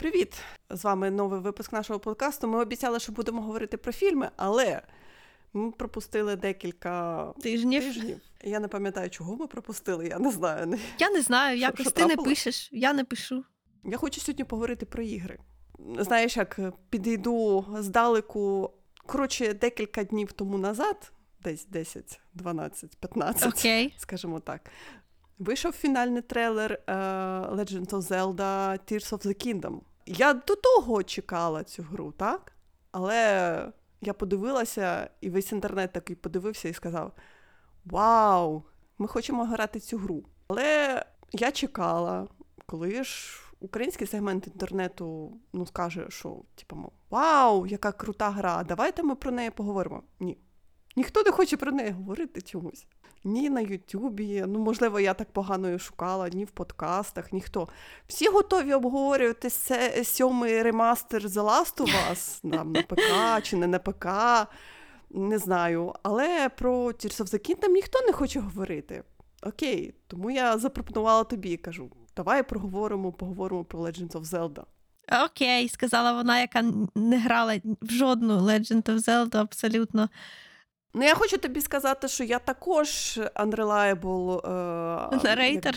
Привіт! З вами новий випуск нашого подкасту. Ми обіцяли, що будемо говорити про фільми, але ми пропустили декілька тижнів. Я не пам'ятаю, чого ми пропустили, я не знаю. Я не знаю, якось ти трапило? Не пишеш, я не пишу. Я хочу сьогодні поговорити про ігри. Знаєш, як підійду здалеку, коротше, декілька днів тому назад, десь 10, 12, 15, скажімо так, вийшов фінальний трейлер Legend of Zelda Tears of the Kingdom. Я до того чекала цю гру, так? Але я подивилася, і весь інтернет такий подивився і сказав: «Вау, ми хочемо грати цю гру». Але я чекала, коли ж український сегмент інтернету, ну, скаже, що, типу, «Вау, яка крута гра, давайте ми про неї поговоримо». Ні. Ніхто не хоче про неї говорити чомусь. Ні на Ютубі, ну, можливо, я так погано її шукала, ні в подкастах, ніхто. Всі готові обговорювати сьомий ремастер The Last of Us, там, на ПК чи не на ПК, не знаю. Але про Tears of the Kingdom ніхто не хоче говорити. Окей, тому я запропонувала тобі, кажу, давай поговоримо про Legend of Zelda. Окей, сказала вона, яка не грала в жодну Legend of Zelda абсолютно. Ну, я хочу тобі сказати, що я також unreliable нарейтер.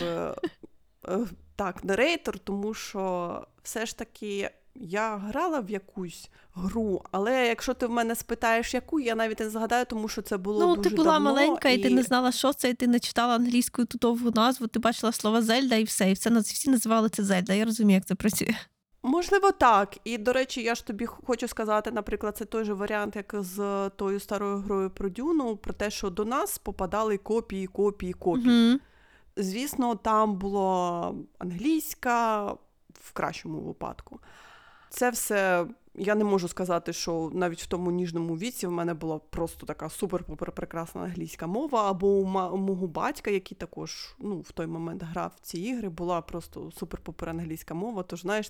Так, нарейтер, тому що все ж таки я грала в якусь гру, але якщо ти в мене спитаєш, яку, я навіть не згадаю, тому що це було дуже давно. Ну, ти була маленька, і ти не знала, що це, і ти не читала англійською ту довгу назву, ти бачила слово «Зельда» і все, всі називали це «Зельда». Я розумію, як це працює. Можливо, так. І, до речі, я ж тобі хочу сказати, наприклад, це той же варіант, як з тою старою грою про Дюну, про те, що до нас попадали копії. Mm-hmm. Звісно, там була англійська, в кращому випадку. Це все, я не можу сказати, що навіть в тому ніжному віці в мене була просто така супер-пупер-прекрасна англійська мова, або у мого батька, який також, ну, в той момент грав в ці ігри, була просто супер-пупер англійська мова, тож, знаєш,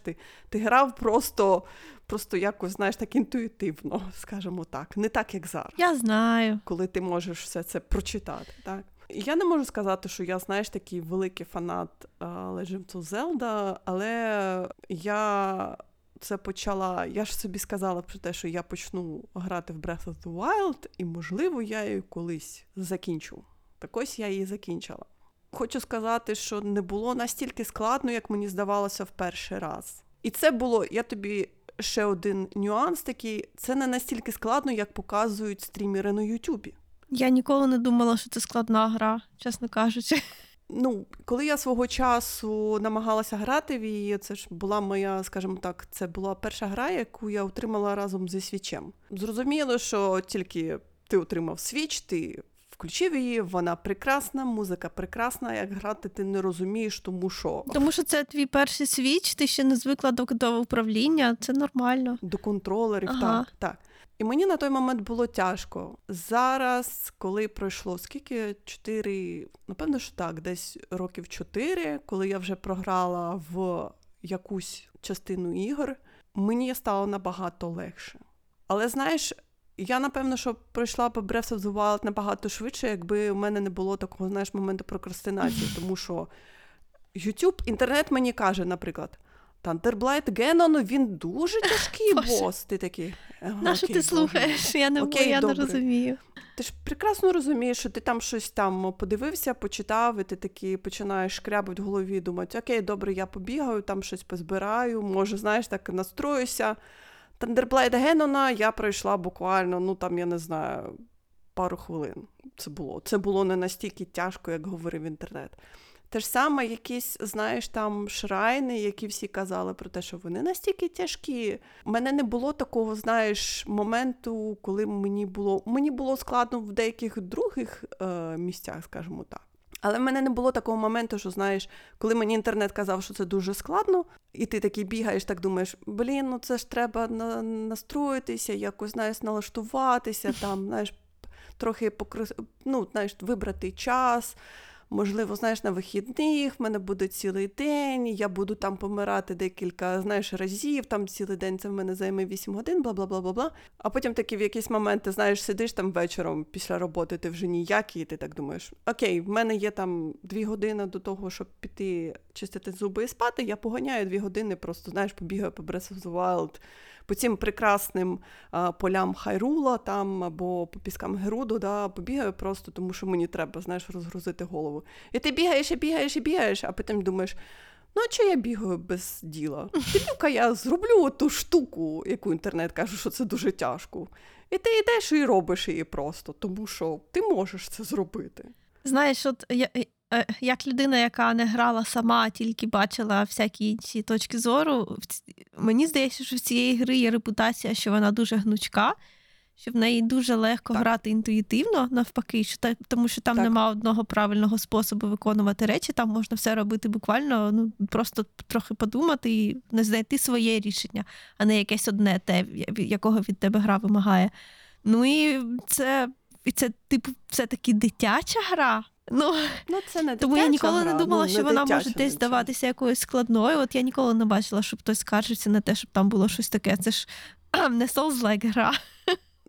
ти грав просто якось, знаєш, так інтуїтивно, скажімо так, не так, як зараз. Я знаю. Коли ти можеш все це прочитати, так? Я не можу сказати, що я, знаєш, такий великий фанат Legend of Zelda, але я... Я ж собі сказала про те, що я почну грати в Breath of the Wild, і, можливо, я її колись закінчу. Так ось я її закінчила. Хочу сказати, що не було настільки складно, як мені здавалося в перший раз. І це було, я тобі ще один нюанс такий, це не настільки складно, як показують стрімери на Ютубі. Я ніколи не думала, що це складна гра, чесно кажучи. Ну, коли я свого часу намагалася грати в її, це ж була моя, скажімо так, це була перша гра, яку я отримала разом зі Свічем. Зрозуміло, що тільки ти отримав Свіч, ти включив її, вона прекрасна, музика прекрасна, як грати ти не розумієш, тому що... Тому що це твій перший Свіч, ти ще не звикла до управління, це нормально. До контролерів, ага. Так. І мені на той момент було тяжко. Зараз, коли пройшло, скільки? 4, напевно, що так, десь років 4, коли я вже програла в якусь частину ігор, мені стало набагато легше. Але, знаєш, я, напевно, що пройшла по Breath of the Wild набагато швидше, якби в мене не було такого, знаєш, моменту прокрастинації, тому що YouTube, інтернет мені каже, наприклад, Thunderblight Ганон, він дуже тяжкий бос. Ти такий. Нащо ти слухаєш? Я не розумію. Ти ж прекрасно розумієш, що ти там щось там подивився, почитав, і ти такий починаєш крябати в голові, думати, окей, добре, я побігаю, там щось позбираю, може, знаєш, так настроюся. Thunderblight Ганона я пройшла буквально, ну там, я не знаю, пару хвилин. Це було не настільки тяжко, як говорив інтернет. Те ж саме якісь, знаєш, там шрайни, які всі казали про те, що вони настільки тяжкі. У мене не було такого, знаєш, моменту, коли мені було складно в деяких других місцях, скажімо так. Але в мене не було такого моменту, що, знаєш, коли мені інтернет казав, що це дуже складно, і ти такий бігаєш, так думаєш, блін, ну це ж треба настроїтися, якось, знаєш, налаштуватися, там, знаєш, трохи, вибрати час, можливо, знаєш, на вихідних, в мене буде цілий день, я буду там помирати декілька, знаєш, разів, там цілий день це в мене займе 8 годин, бла-бла-бла-бла-бла. А потім таки в якийсь момент, ти знаєш, сидиш там вечором після роботи, ти вже ніякий, і ти так думаєш, окей, в мене є там 2 години до того, щоб піти чистити зуби і спати, я поганяю 2 години, просто, знаєш, побігаю по Breath of the Wild, по цим прекрасним полям Хайрула там, або по піскам Геруду, да, побігаю просто, тому що мені треба, знаєш, розгрузити голову. І ти бігаєш, і бігаєш, і бігаєш, а потім думаєш, ну а чого я бігаю без діла? Піду-ка я зроблю ту штуку, яку інтернет каже, що це дуже тяжко. І ти йдеш і робиш її просто, тому що ти можеш це зробити. Знаєш, от я... Як людина, яка не грала сама, тільки бачила всякі інші точки зору, мені здається, що в цієї гри є репутація, що вона дуже гнучка, що в неї дуже легко грати інтуїтивно, навпаки, що тому що там нема одного правильного способу виконувати речі, там можна все робити буквально, ну, просто трохи подумати і не знайти своє рішення, а не якесь одне те, якого від тебе гра вимагає. Ну і це типу, все-таки дитяча гра. Ну, це не тому я ніколи гра. Не думала, що вона може десь здаватися якоюсь складною. От я ніколи не бачила, щоб хтось скаржився на те, щоб там було щось таке. Це ж не Souls-like гра.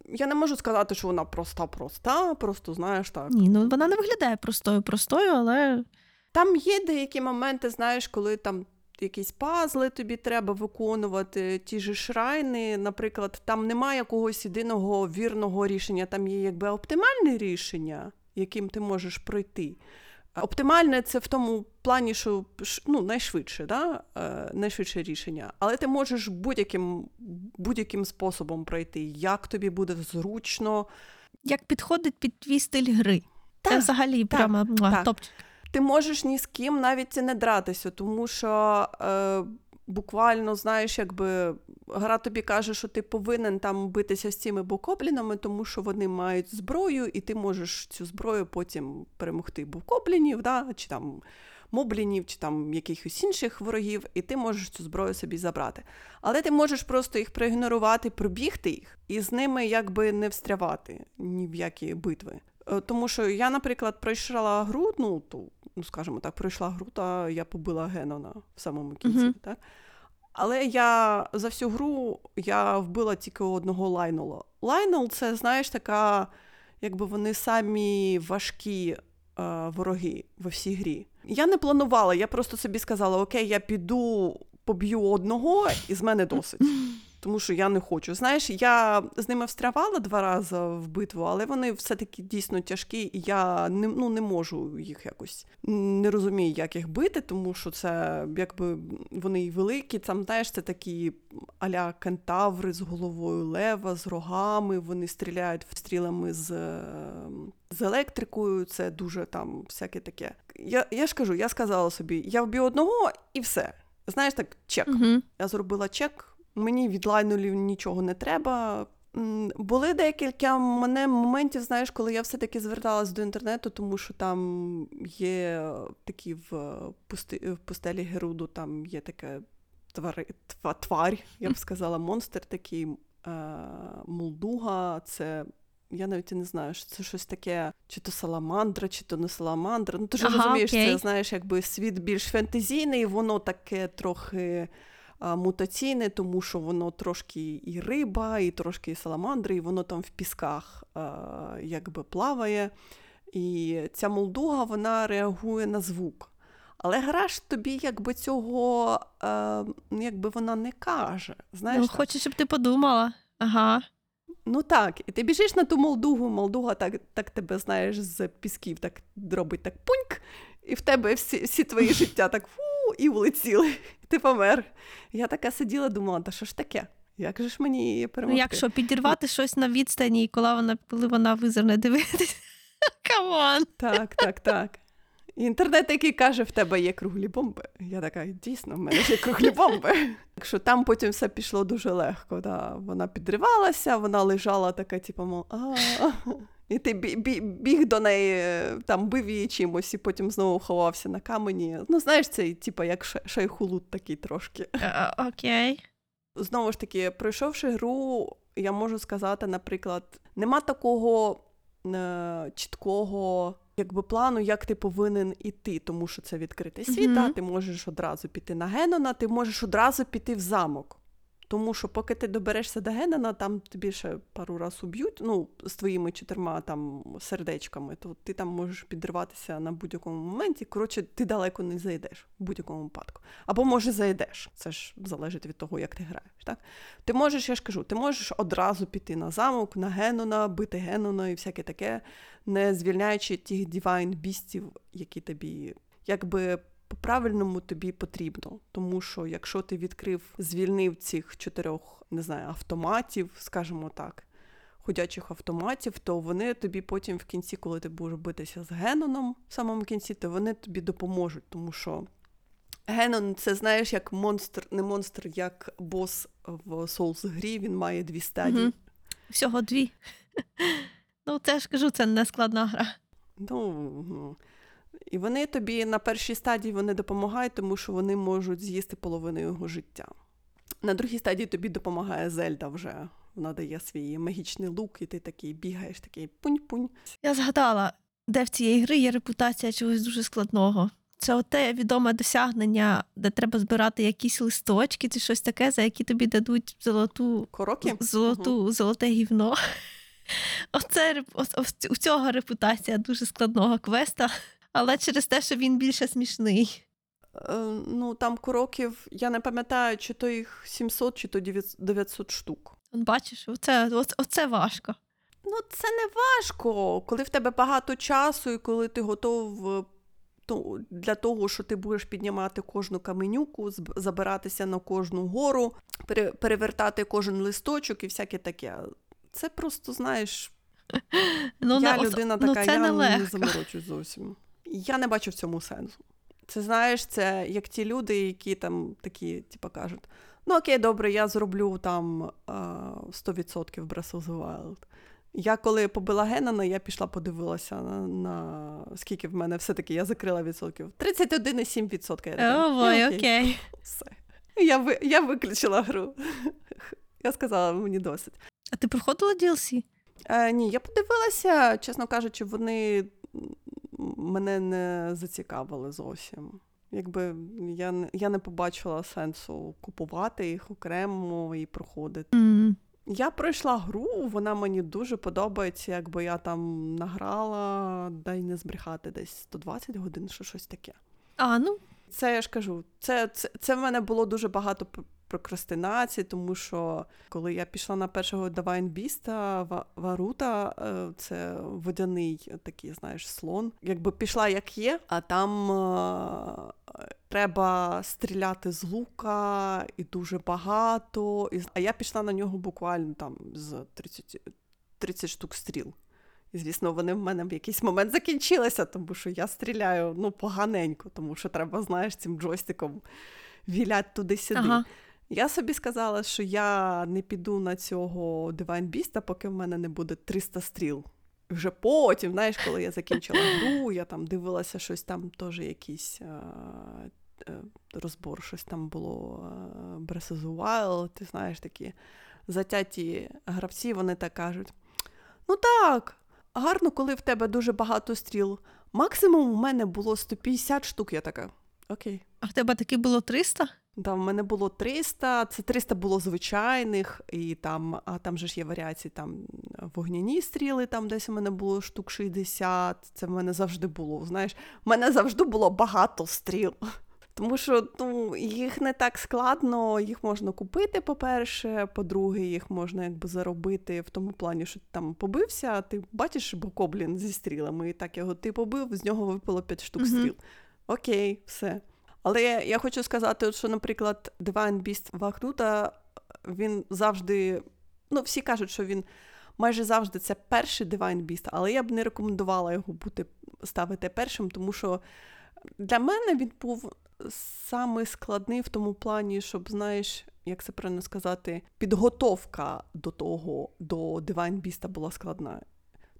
Я не можу сказати, що вона проста-проста, просто, знаєш, так. Ні, ну вона не виглядає простою-простою, але... Там є деякі моменти, знаєш, коли там якісь пазли тобі треба виконувати, ті ж шрайни, наприклад, там немає якогось єдиного вірного рішення, там є якби оптимальне рішення, яким ти можеш пройти. Оптимальне це в тому плані, що ну, найшвидше, да? Найшвидше рішення. Але ти можеш будь-яким способом пройти, як тобі буде зручно. Як підходить під твій стиль гри. Це взагалі прямо топчик. Ти можеш ні з ким навіть не дратися, тому що буквально, знаєш, якби гра тобі каже, що ти повинен там битися з цими бокоблінами, тому що вони мають зброю, і ти можеш цю зброю потім перемогти бокоблінів, да, чи там моблінів, чи там якихось інших ворогів, і ти можеш цю зброю собі забрати. Але ти можеш просто їх проігнорувати, пробігти їх, і з ними якби не встрявати ні в які битви. Тому що я, наприклад, пройшла гру, пройшла гру, та я побила Генона в самому кінці, так? Але я за всю гру я вбила тільки одного Лайнела. Лайнел – це, знаєш, така, якби вони самі важкі вороги во всій грі. Я не планувала, я просто собі сказала, окей, я піду, поб'ю одного, і з мене досить. Тому що я не хочу. Знаєш, я з ними встрявала 2 рази в битву, але вони все-таки дійсно тяжкі, і я не можу їх якось, не розумію, як їх бити, тому що це, якби, вони й великі, там, знаєш, це такі а-ля кентаври з головою лева, з рогами, вони стріляють стрілами з електрикою, це дуже там всяке таке. Я ж кажу, я сказала собі, я вб'ю одного і все. Знаєш, так, чек. Угу. Я зробила чек. Мені від лайнолів нічого не треба. Були декілька моментів, знаєш, коли я все-таки зверталась до інтернету, тому що там є такі в пустелі Геруду, там є така тварь, я б сказала, монстр такий, Молдуга, це... Я навіть і не знаю, що це щось таке, чи то саламандра, чи то не саламандра. Ну, ти ж розумієш, це, знаєш, якби світ більш фентезійний, воно таке трохи... мутаційне, тому що воно трошки і риба, і трошки і саламандри, і воно там в пісках якби плаває. І ця молдуга, вона реагує на звук. Але гра ж тобі якби цього, якби вона не каже. Знаєш, ну, хоче, щоб ти подумала. Ага. Ну так, і ти біжиш на ту молдугу, молдуга так тебе, знаєш, з пісків так робить так пуньк, і в тебе всі твої життя так і влетіли. Ти помер. Я така сиділа, думала, та що ж таке? Як же ж мені її перемогти? Ну як що, підірвати щось на відстані, і коли вона визирне дивитися? Камон! Так. Інтернет, який каже, в тебе є круглі бомби. Я така, дійсно, в мене є круглі бомби. Так що там потім все пішло дуже легко. Да. Вона підривалася, вона лежала така, типу, мол, і ти біг до неї, там, бив її чимось, і потім знову ховався на камені. Ну, знаєш, це, типу, як шайхулут такий трошки. Окей. Знову ж таки, пройшовши гру, я можу сказати, наприклад, нема такого чіткого якби плану, як ти повинен іти, тому що це відкритий світ, а ти можеш одразу піти на Генона, ти можеш одразу піти в замок. Тому що поки ти доберешся до Генона, там тобі ще пару раз уб'ють, ну, з твоїми 4 там сердечками, то ти там можеш підриватися на будь-якому моменті. Коротше, ти далеко не зайдеш в будь-якому випадку. Або, може, зайдеш. Це ж залежить від того, як ти граєш, так? Ти можеш, я ж кажу, ти можеш одразу піти на замок, на Генона, бити Генона і всяке таке, не звільняючи тих Divine Beastів, які тобі, якби, по-правильному тобі потрібно, тому що якщо ти звільнив цих 4, не знаю, автоматів, скажімо так, ходячих автоматів, то вони тобі потім в кінці, коли ти будеш битися з Геноном в самому кінці, то вони тобі допоможуть, тому що Генон, це, знаєш, як монстр, не монстр, як бос в Souls-грі, він має 2 стадії. Всього 2. Ну, це ж кажу, це не складна гра. Ну, і вони тобі на першій стадії вони допомагають, тому що вони можуть з'їсти половину його життя. На другій стадії тобі допомагає Зельда вже. Вона дає свій магічний лук, і ти такий бігаєш, такий пунь-пунь. Я згадала, де в цієї гри є репутація чогось дуже складного. Це оте відоме досягнення, де треба збирати якісь листочки чи щось таке, за які тобі дадуть золоту... Короки? Золоте гівно. У цього репутація дуже складного квеста. Але через те, що він більше смішний. Ну, там короків, я не пам'ятаю, чи то їх 700, чи то 900 штук. Бачиш, оце важко. Ну, це не важко, коли в тебе багато часу і коли ти готов для того, що ти будеш піднімати кожну каменюку, забиратися на кожну гору, перевертати кожен листочок і всяке таке. Це просто, знаєш, я людина така, я не заморочусь зовсім. Я не бачу в цьому сенсу. Це, знаєш, це як ті люди, які там такі, типу, кажуть, ну окей, добре, я зроблю там 100% Breath of the Wild. Я коли побила Генона, я пішла подивилася на скільки в мене все-таки, я закрила відсотків. 31,7%. Окей. Все. Я виключила гру. Я сказала, мені досить. А ти проходила DLC? Ні, я подивилася, чесно кажучи, вони... мене не зацікавили зовсім. Якби я не побачила сенсу купувати їх окремо і проходити. Я пройшла гру, вона мені дуже подобається, якби я там награла, дай не збрехати, десь 120 годин, що щось таке. Це я ж кажу, це в мене було дуже багато прокрастинації, тому що коли я пішла на першого Divine Beast'а, Вah Ruta, це водяний такий, знаєш, слон. Якби пішла як є, а там треба стріляти з лука і дуже багато. А я пішла на нього буквально там з 30 штук стріл. І, звісно, вони в мене в якийсь момент закінчилися, тому що я стріляю, ну, поганенько, тому що треба, знаєш, цим джойстиком вілять туди-сюди. Ага. Я собі сказала, що я не піду на цього Divine Beast'а, поки в мене не буде 300 стріл. Вже потім, знаєш, коли я закінчила гру, я там дивилася щось там, теж якийсь розбор, щось там було Breath of the Wild, ти знаєш, такі затяті гравці, вони так кажуть, ну так, гарно, коли в тебе дуже багато стріл. Максимум у мене було 150 штук, я така, окей. А в тебе таки було 300? Да, в мене було 300, це 300 було звичайних, і там, а там же ж є варіації, там вогняні стріли, там десь у мене було штук 60, це в мене завжди було, знаєш, в мене завжди було багато стріл. Тому що, ну, їх не так складно, їх можна купити, по-перше, по-друге, їх можна якби заробити в тому плані, що ти там побився, а ти бачиш Бокоблін зі стрілами, і так його ти побив, з нього випало 5 штук стріл. Окей, все. Але я хочу сказати, що, наприклад, Divine Beast Vah Ruta, він завжди, ну, всі кажуть, що він майже завжди це перший Divine Beast, але я б не рекомендувала його ставити першим, тому що для мене він був саме складний в тому плані, щоб, знаєш, як це правильно сказати, підготовка до того, до Divine Beast'а була складна.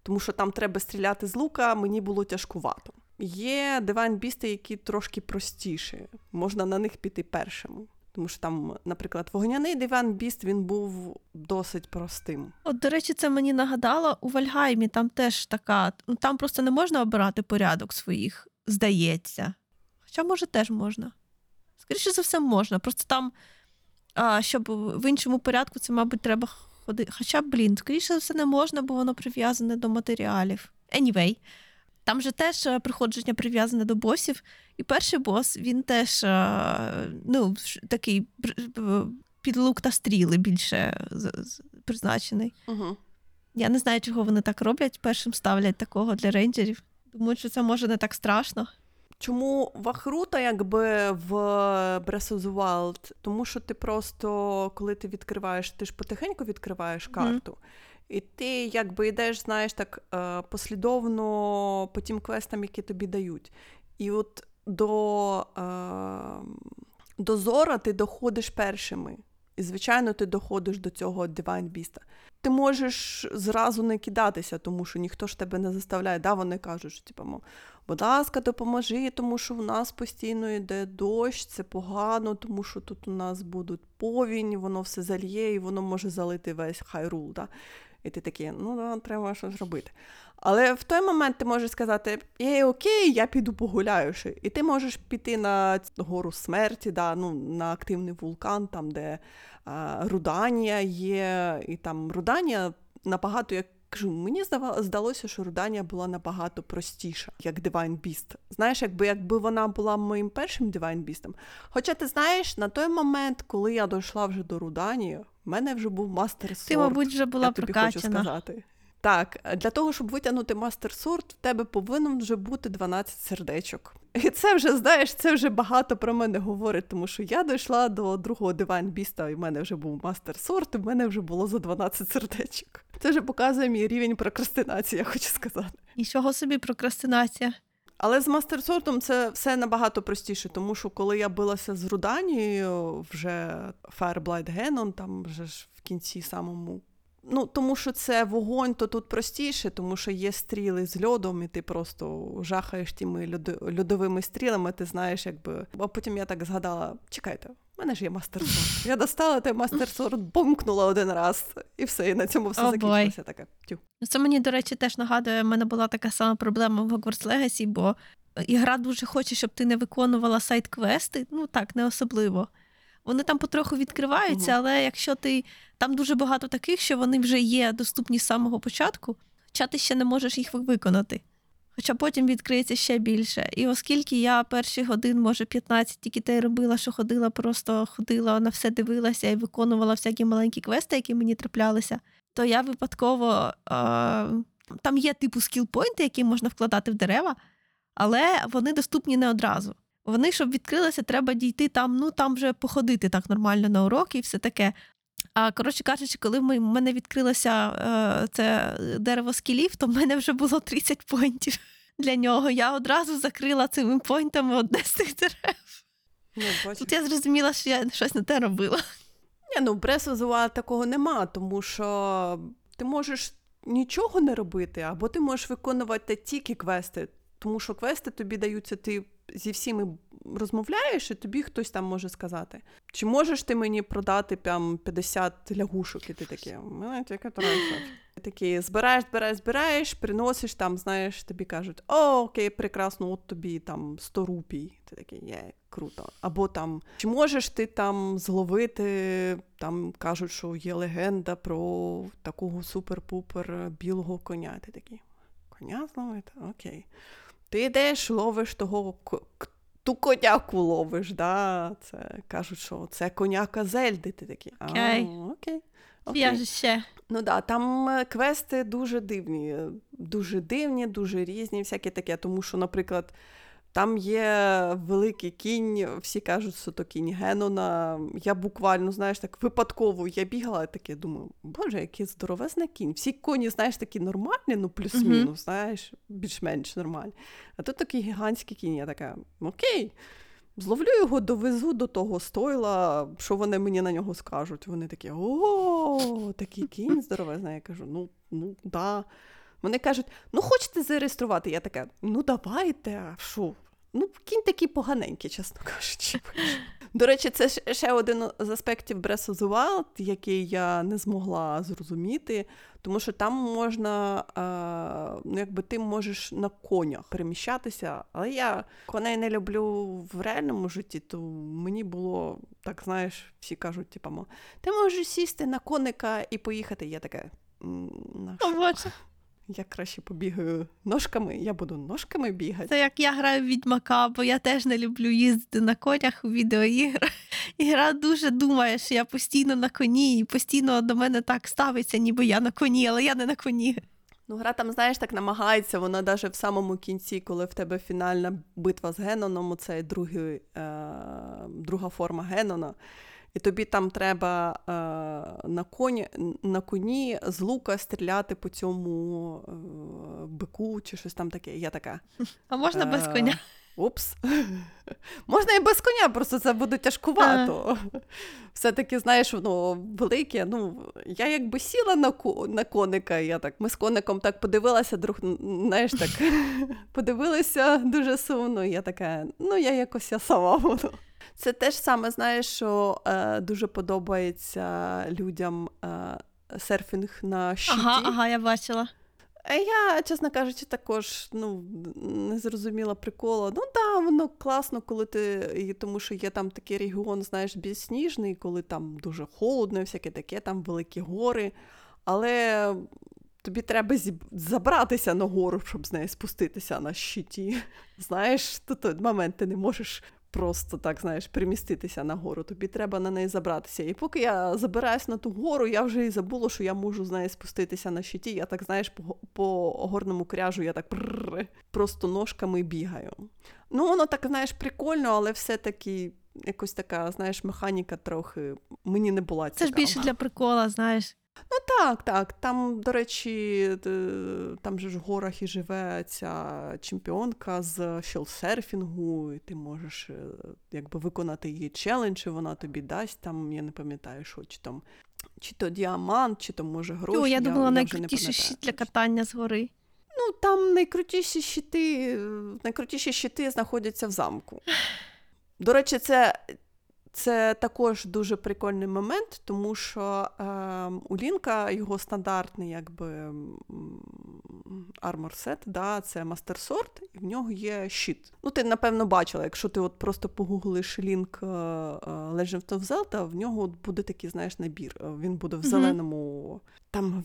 Тому що там треба стріляти з лука, мені було тяжкувато. Є Divine Beast'и, які трошки простіші. Можна на них піти першим. Тому що там, наприклад, вогняний Divine Beast, він був досить простим. От, до речі, це мені нагадало, у Вальгаймі там теж така... Там просто не можна обирати порядок своїх, здається. Хоча, може, теж можна. Скоріше за все, можна. Просто там, щоб в іншому порядку, це, мабуть, треба ходити. Хоча, блін, скоріше за все, не можна, бо воно прив'язане до матеріалів. Anyway, там же теж приходження прив'язане до босів. І перший бос, він теж, ну, такий під лук та стріли більше призначений. Угу. Я не знаю, чого вони так роблять. Першим ставлять такого для рейнджерів. Думаю, що це може не так страшно. Чому Вах Рута, якби, в Breath of the Wild? Тому що ти просто, коли ти відкриваєш, ти ж потихеньку відкриваєш карту. І ти, якби, йдеш, знаєш, так послідовно по тим квестам, які тобі дають. І от до Зора ти доходиш першими. І, звичайно, ти доходиш до цього Divine Beast. Ти можеш зразу не кидатися, тому що ніхто ж тебе не заставляє. Да, вони кажуть, що, типу, будь ласка, допоможи, тому що в нас постійно йде дощ, це погано, тому що тут у нас будуть повінь, воно все зальє, і воно може залити весь Hyrule. Да? І ти такий, ну, да, треба щось робити. Але в той момент ти можеш сказати, окей, я піду погуляю ще. І ти можеш піти на гору смерті, да, ну, на активний вулкан, там, де Руданія є. І там Руданія набагато, я кажу, мені здалося, що Руданія була набагато простіша, як Divine Beast. Знаєш, якби вона була моїм першим Divine Beast'ом. Хоча, ти знаєш, на той момент, коли я дійшла вже до Руданії, в мене вже був Master Sword. Ти, мабуть, вже була прокачана. Я тобі хочу сказати. Так, для того, щоб витягнути Master Sword, в тебе повинно вже бути 12 сердечок. І це вже, знаєш, це вже багато про мене говорить, тому що я дійшла до другого Divine Beast'а, і в мене вже був Master Sword, і в мене вже було за 12 сердечок. Це вже показує мій рівень прокрастинації, я хочу сказати. Нічого собі прокрастинація. Але з Master Sword'ом це все набагато простіше, тому що коли я билася з Руданією, вже Fireblight Ганон, там вже ж в кінці самому. Ну, тому що це вогонь, то тут простіше, тому що є стріли з льодом, і ти просто жахаєш тими льодовими стрілами, ти знаєш, якби... А потім я так згадала, чекайте, в мене ж є Master Sword. Я достала той Master Sword, бомкнула один раз, і все, і на цьому все закінчилося. Така. Це мені, до речі, теж нагадує, в мене була така сама проблема в Hogwarts Legacy, бо ігра дуже хоче, щоб ти не виконувала сайт-квести, ну так, не особливо. Вони там потроху відкриваються, але якщо ти... Там дуже багато таких, що вони вже є доступні з самого початку, хоча ти ще не можеш їх виконати. Хоча потім відкриється ще більше. І оскільки я перші годин, може, 15 тільки те робила, що ходила, на все дивилася і виконувала всякі маленькі квести, які мені траплялися, то я випадково... Там є типу скілпойнти, які можна вкладати в дерева, але вони доступні не одразу. Вони, щоб відкрилися, треба дійти там, ну, там вже походити так нормально на уроки і все таке. А, коротше кажучи, коли в мене відкрилося це дерево скілів, то в мене вже було 30 поінтів для нього. Я одразу закрила цими поінтами одне з цих дерев. Не, тут я зрозуміла, що я щось не те робила. Ні, ну, в Breath of the Wild такого нема, тому що ти можеш нічого не робити, або ти можеш виконувати тільки квести. Тому що квести тобі даються, ти зі всіми розмовляєш, і тобі хтось там може сказати. Чи можеш ти мені продати там 50 лягушок? І ти такий, у мене тільки 30. Ти такий, збираєш, приносиш, там, знаєш, тобі кажуть, окей, прекрасно, от тобі там 100 рупій. Ти такий, є, круто. Або там, чи можеш ти там зловити, там кажуть, що є легенда про такого супер-пупер білого коня. Ти такий, коня зловити? Окей. Ти йдеш, ловиш ту коняку ловиш, да? Це кажуть, що це коняка Зельди, ти такий. Окей. Я ж ще. Ну да, там квести дуже дивні, дуже різні, всяке таке, тому що, наприклад, там є великий кінь, всі кажуть, що то кінь Генона. Я буквально, знаєш, так випадково я бігала і таке думаю, боже, який здоровезний кінь. Всі коні, знаєш, такі нормальні, ну плюс-мінус, знаєш, більш-менш нормальні. А тут такий гігантський кінь, я така, окей, зловлю його, довезу до того стойла, що вони мені на нього скажуть. Вони такі, о, такий кінь здоровезний. Я кажу, ну, да. Вони кажуть, ну, хочете зареєструвати? Я така, ну, давайте, шо? Ну, кінь такий поганенький, чесно кажучи. До речі, це ще один з аспектів Breath of the Wild, який я не змогла зрозуміти, тому що там можна, ти можеш на конях переміщатися, але я коней не люблю в реальному житті, то мені було, так знаєш, всі кажуть, ти можеш сісти на коника і поїхати, я таке, я краще побігаю ножками, я буду ножками бігати. Це як я граю в Відьмака, бо я теж не люблю їздити на конях у відеоіграх. І гра дуже думає, що я постійно на коні, і постійно до мене так ставиться, ніби я на коні, але я не на коні. Ну, гра там, знаєш, так намагається, вона навіть в самому кінці, коли в тебе фінальна битва з Геноном, це друга форма Генона. І тобі там треба на коні з лука стріляти по цьому бику чи щось там таке. Я така. А можна без коня? Упс. Можна і без коня, просто це буде тяжкувато. Все-таки, знаєш, велике. Я якби сіла на коника, ми з коником так подивилася, подивилися дуже сумно. Я така, я якось я сама буду. Це те ж саме, знаєш, що дуже подобається людям серфінг на щиті. Ага, я бачила. Я, чесно кажучи, також не зрозуміла прикола. Воно класно, коли ти... Тому що є там такий регіон, знаєш, безсніжний, коли там дуже холодно і всяке таке, там великі гори. Але тобі треба забратися на гору, щоб з неї спуститися на щиті. Знаєш, той момент ти не можеш... просто так, знаєш, переміститися на гору. Тобі треба на неї забратися. І поки я забираюсь на ту гору, я вже і забула, що я можу з неї спуститися на щиті. Я так, знаєш, по горному кряжу я так просто ножками бігаю. Воно так, знаєш, прикольно, але все-таки якось така, знаєш, механіка трохи мені не була цікава. Це ж більше для прикола, знаєш. Так. Там, до речі, там же ж в горах і живе ця чемпіонка з щелсерфінгу, і ти можеш виконати її челендж, і вона тобі дасть там, я не пам'ятаю, що чи то діамант, чи то може гроші. Я думала, найкрутіший щит для катання з гори. Там найкрутіші щити знаходяться в замку. До речі, це також дуже прикольний момент, тому що у Лінка його стандартний арморсет, це Master Sword, і в нього є щит. Ти, напевно, бачила, якщо ти просто погуглиш Лінк Legend of Zelda, в нього буде такий, знаєш, набір. Він буде в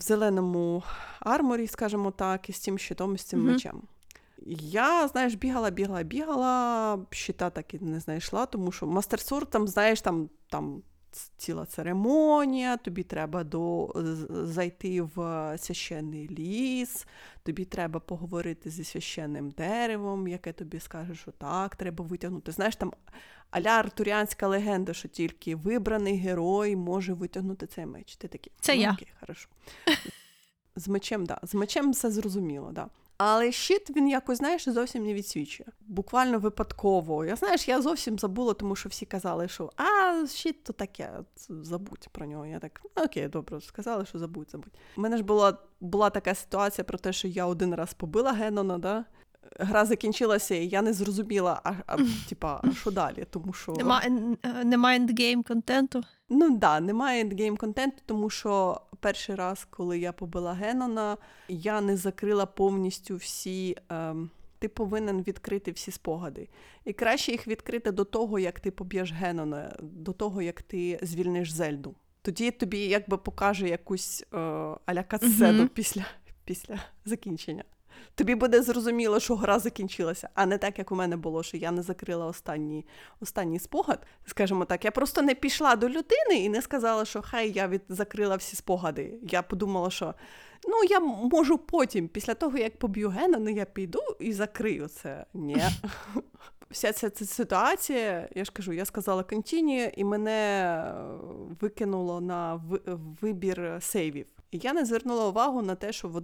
зеленому, арморі, скажімо так, і з цим щитом, і з цим мечем. Я, знаєш, бігала, щита так і не знайшла, тому що мастерсур, там ціла церемонія, тобі треба зайти в священний ліс, тобі треба поговорити зі священним деревом, яке тобі скаже, що так, треба витягнути. Знаєш, там а-ля артуріанська легенда, що тільки вибраний герой може витягнути цей меч. Ти такий, це я. Окей, хорошо. З мечем, так. Да. З мечем все зрозуміло, так. Да. Але щит, він якось, знаєш, зовсім не відсвічує. Буквально випадково. Я зовсім забула, тому що всі казали, що щит то таке, забудь про нього. Я так, окей, добре, сказали, що забудь. У мене ж була така ситуація про те, що я один раз побила Генона, да? Гра закінчилася, і я не зрозуміла, що далі, тому що... Немає ендгейм контенту? Немає ендгейм контенту, тому що перший раз, коли я побила Генона, я не закрила повністю всі... Ти повинен відкрити всі спогади. І краще їх відкрити до того, як ти поб'єш Генона, до того, як ти звільниш Зельду. Тоді тобі покаже якусь а-ля катсцену після закінчення. Тобі буде зрозуміло, що гра закінчилася, а не так, як у мене було, що я не закрила останній спогад. Скажімо так, я просто не пішла до людини і не сказала, що хай я закрила всі спогади. Я подумала, що я можу потім, після того, як поб'ю Генона, я піду і закрию це. Ні. Вся ця ситуація, я сказала continue, і мене викинуло на вибір сейвів. І я не звернула увагу на те, що на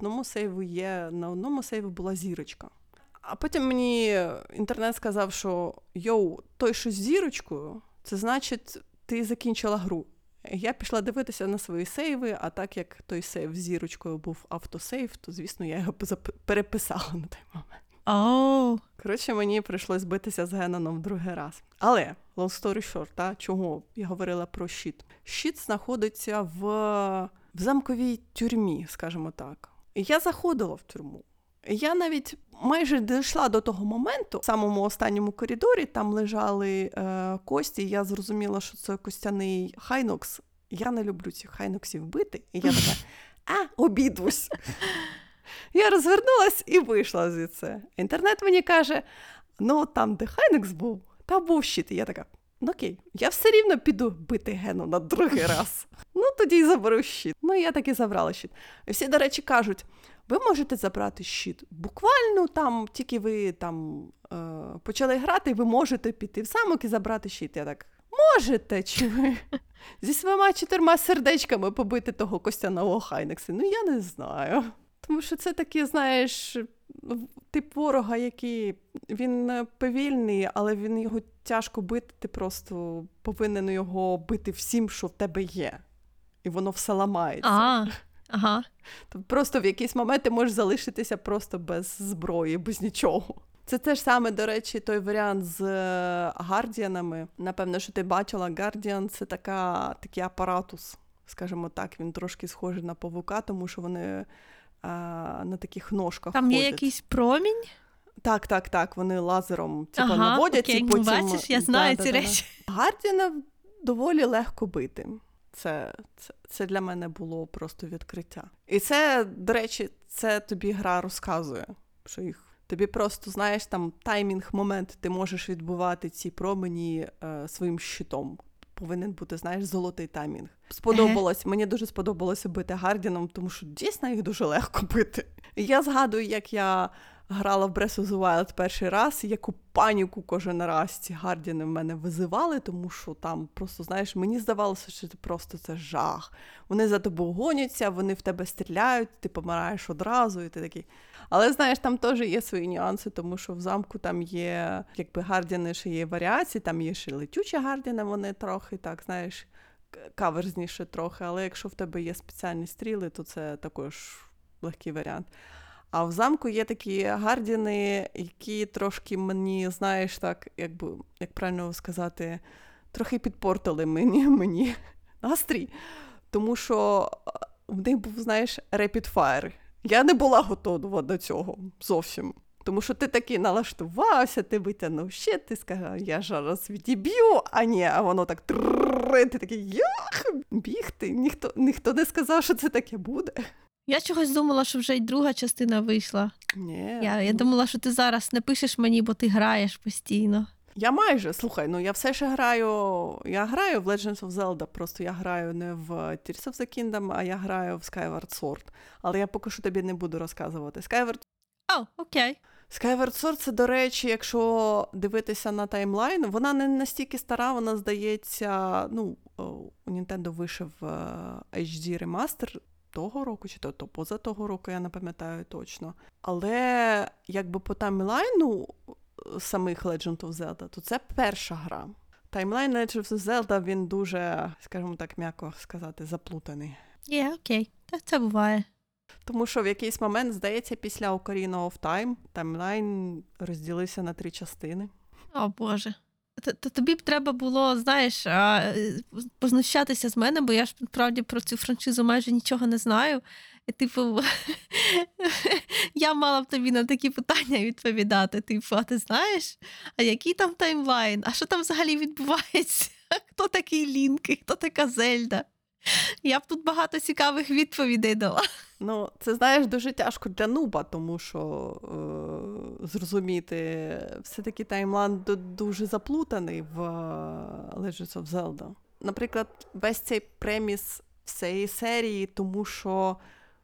одному сейві була зірочка. А потім мені інтернет сказав, що той, що з зірочкою, це значить, ти закінчила гру. Я пішла дивитися на свої сейви, а так як той сейв з зірочкою був автосейв, то, звісно, я його переписала на той момент. Oh. Коротше, мені прийшлось битися з Геноном другий раз. Але, long story short, та, чого я говорила про щит. Щит знаходиться в замковій тюрмі, скажімо так. І я заходила в тюрму. Я навіть майже дійшла до того моменту, в самому останньому коридорі, там лежали кості, я зрозуміла, що це костяний Hinox. Я не люблю цих Hinox'ів бити. І я така, обідусь. Я розвернулась і вийшла звідси. Інтернет мені каже, там, де Hinox був, там був щит. І я така, окей, я все рівно піду бити Гену на другий раз. Тоді й заберу щит. Я так і забрала щит. І всі, до речі, кажуть, ви можете забрати щит. Буквально там, тільки ви почали грати, ви можете піти в замок і забрати щит. Я так, можете, чи ви? Зі своїми 4 сердечками побити того костяного Хайнекса? Я не знаю. Тому що це такі, знаєш, тип ворога, який, він повільний, але він його тяжко бити, ти просто повинен його бити всім, що в тебе є. І воно все ламається. Ага. Просто в якийсь момент ти можеш залишитися просто без зброї, без нічого. Це теж саме, до речі, той варіант з Гардіанами. Напевно, що ти бачила, Гардіан – це такий апаратус, скажімо так. Він трошки схожий на павука, тому що вони на таких ножках там ходять. Там є якийсь промінь? Так. Вони лазером наводять. Окей. І потім... Бачиш, я знаю ці речі. Гардіана доволі легко бити. Це для мене було просто відкриття. І це, до речі, це тобі гра розказує, що їх тобі просто, знаєш, там таймінг, момент, ти можеш відбувати ці промені своїм щитом. Повинен бути, знаєш, золотий таймінг. Мені дуже сподобалося бити Гардіаном, тому що дійсно їх дуже легко бити. Я згадую, як я грала в Breath of the Wild перший раз, яку паніку кожен раз ці Гардіани в мене визивали, тому що там просто, знаєш, мені здавалося, що це просто це жах. Вони за тобою гоняться, вони в тебе стріляють, ти помираєш одразу, і ти такий. Але, знаєш, там теж є свої нюанси, тому що в замку там є, якби, Гардіани ще є варіації, там є ще летючі Гардіани, вони трохи, так, знаєш, каверзніше трохи, але якщо в тебе є спеціальні стріли, то це також легкий варіант. А в замку є такі Гардіани, які трошки мені, знаєш, так, якби, як правильно сказати, трохи підпортили мені настрій. Тому що в них був, знаєш, rapid fire. Я не була готова до цього зовсім. Тому що ти такий налаштувався, ти витягнув щит, ти сказав, я зараз відіб'ю, а воно так трррррр, ти такий, бігти, ніхто не сказав, що це таке буде. Я чогось думала, що вже й друга частина вийшла. Ні. Я думала, що ти зараз не пишеш мені, бо ти граєш постійно. Я майже, слухай, я все ще граю, я граю в Legend of Zelda, просто я граю не в Tears of the Kingdom, а я граю в Skyward Sword. Але я поки що тобі не буду розказувати. Окей. Skyward Sword, це, до речі, якщо дивитися на таймлайн, вона не настільки стара, вона, здається, у Nintendo вийшов HD ремастер, того року, чи то поза того року, я не пам'ятаю точно. Але, якби по таймлайну самих Legend of Zelda, то це перша гра. Таймлайн Legend of Zelda, він дуже, скажімо так, м'яко сказати, заплутаний. Окей. Так це буває. Тому що в якийсь момент, здається, після Ocarina of Time, таймлайн розділився на 3 частини. О, Боже. Тобі б треба було, знаєш, познущатися з мене, бо я ж, правді, про цю франшизу майже нічого не знаю. Я мала б тобі на такі питання відповідати. А ти знаєш, а який там таймлайн? А що там взагалі відбувається? Хто такий Лінк? Хто така Зельда? Я б тут багато цікавих відповідей дала. Це, знаєш, дуже тяжко для нуба, тому що зрозуміти, все-таки таймлайн дуже заплутаний в Legend of Zelda. Наприклад, весь цей преміс всієї серії, тому що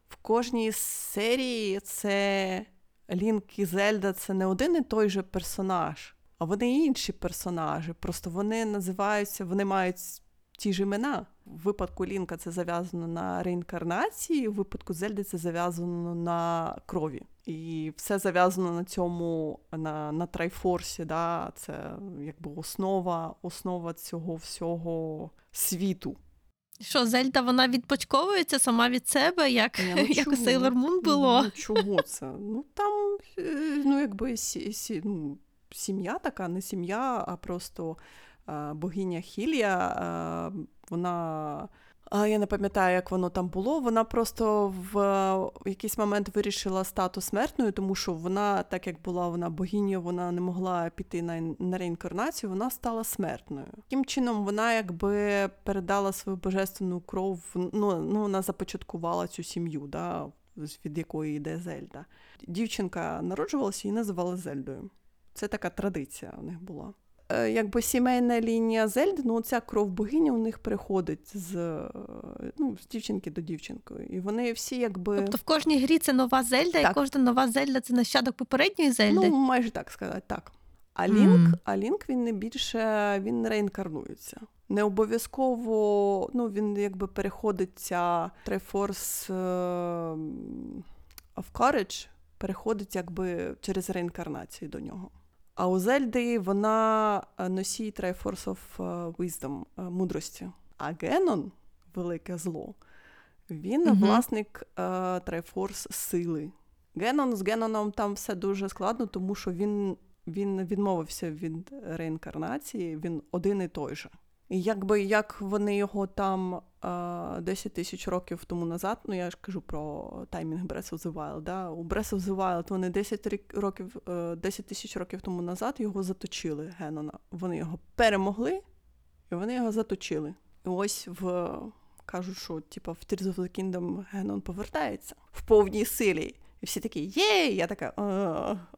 в кожній серії це Лінк і Зельда, це не один і той же персонаж, а вони інші персонажі. Просто вони називаються, вони мають ті ж імена. В випадку Лінка це зав'язано на реінкарнації, в випадку Зельди це зав'язано на крові. І все зав'язано на цьому, на Трайфорсі, да? Це якби основа цього всього світу. Що, Зельда, вона відпочковується сама від себе, як у Sailor Moon було? Ну, чого це? Ну, там, ну, якби, сім'я така, не сім'я, а просто богиня Хілія, вона... Я не пам'ятаю, як воно там було. Вона просто в якийсь момент вирішила статус смертною, тому що вона, так як була вона богиня, вона не могла піти на реінкарнацію, вона стала смертною. Таким чином вона якби передала свою божественну кров, ну вона започаткувала цю сім'ю, да, від якої йде Зельда. Дівчинка народжувалася і називали Зельдою. Це така традиція у них була. Якби сімейна лінія Зельди, ну ця кров богині у них переходить з дівчинки до дівчинки. І вони всі якби... Тобто в кожній грі це нова Зельда, так. І кожна нова Зельда – це нащадок попередньої Зельди? Ну, майже так сказати, так. А Лінк, він реінкарнується. Не обов'язково, ну він якби переходиться, Triforce of Courage переходить якби через реінкарнацію до нього. А у Зельди вона носій Triforce of Wisdom, мудрості. А Генон, велике зло, він власник Triforce сили. З Геноном там все дуже складно, тому що він відмовився від реінкарнації, він один і той же. І як вони його там 10 тисяч років тому назад, ну я ж кажу про таймінг Breath of the Wild, да? У Breath of the Wild вони 10 тисяч років тому назад його заточили, Генона. Вони його перемогли, і вони його заточили. І ось кажуть, що типу, в Tears of the Kingdom Генон повертається в повній силі. І всі такі, єй! Я така,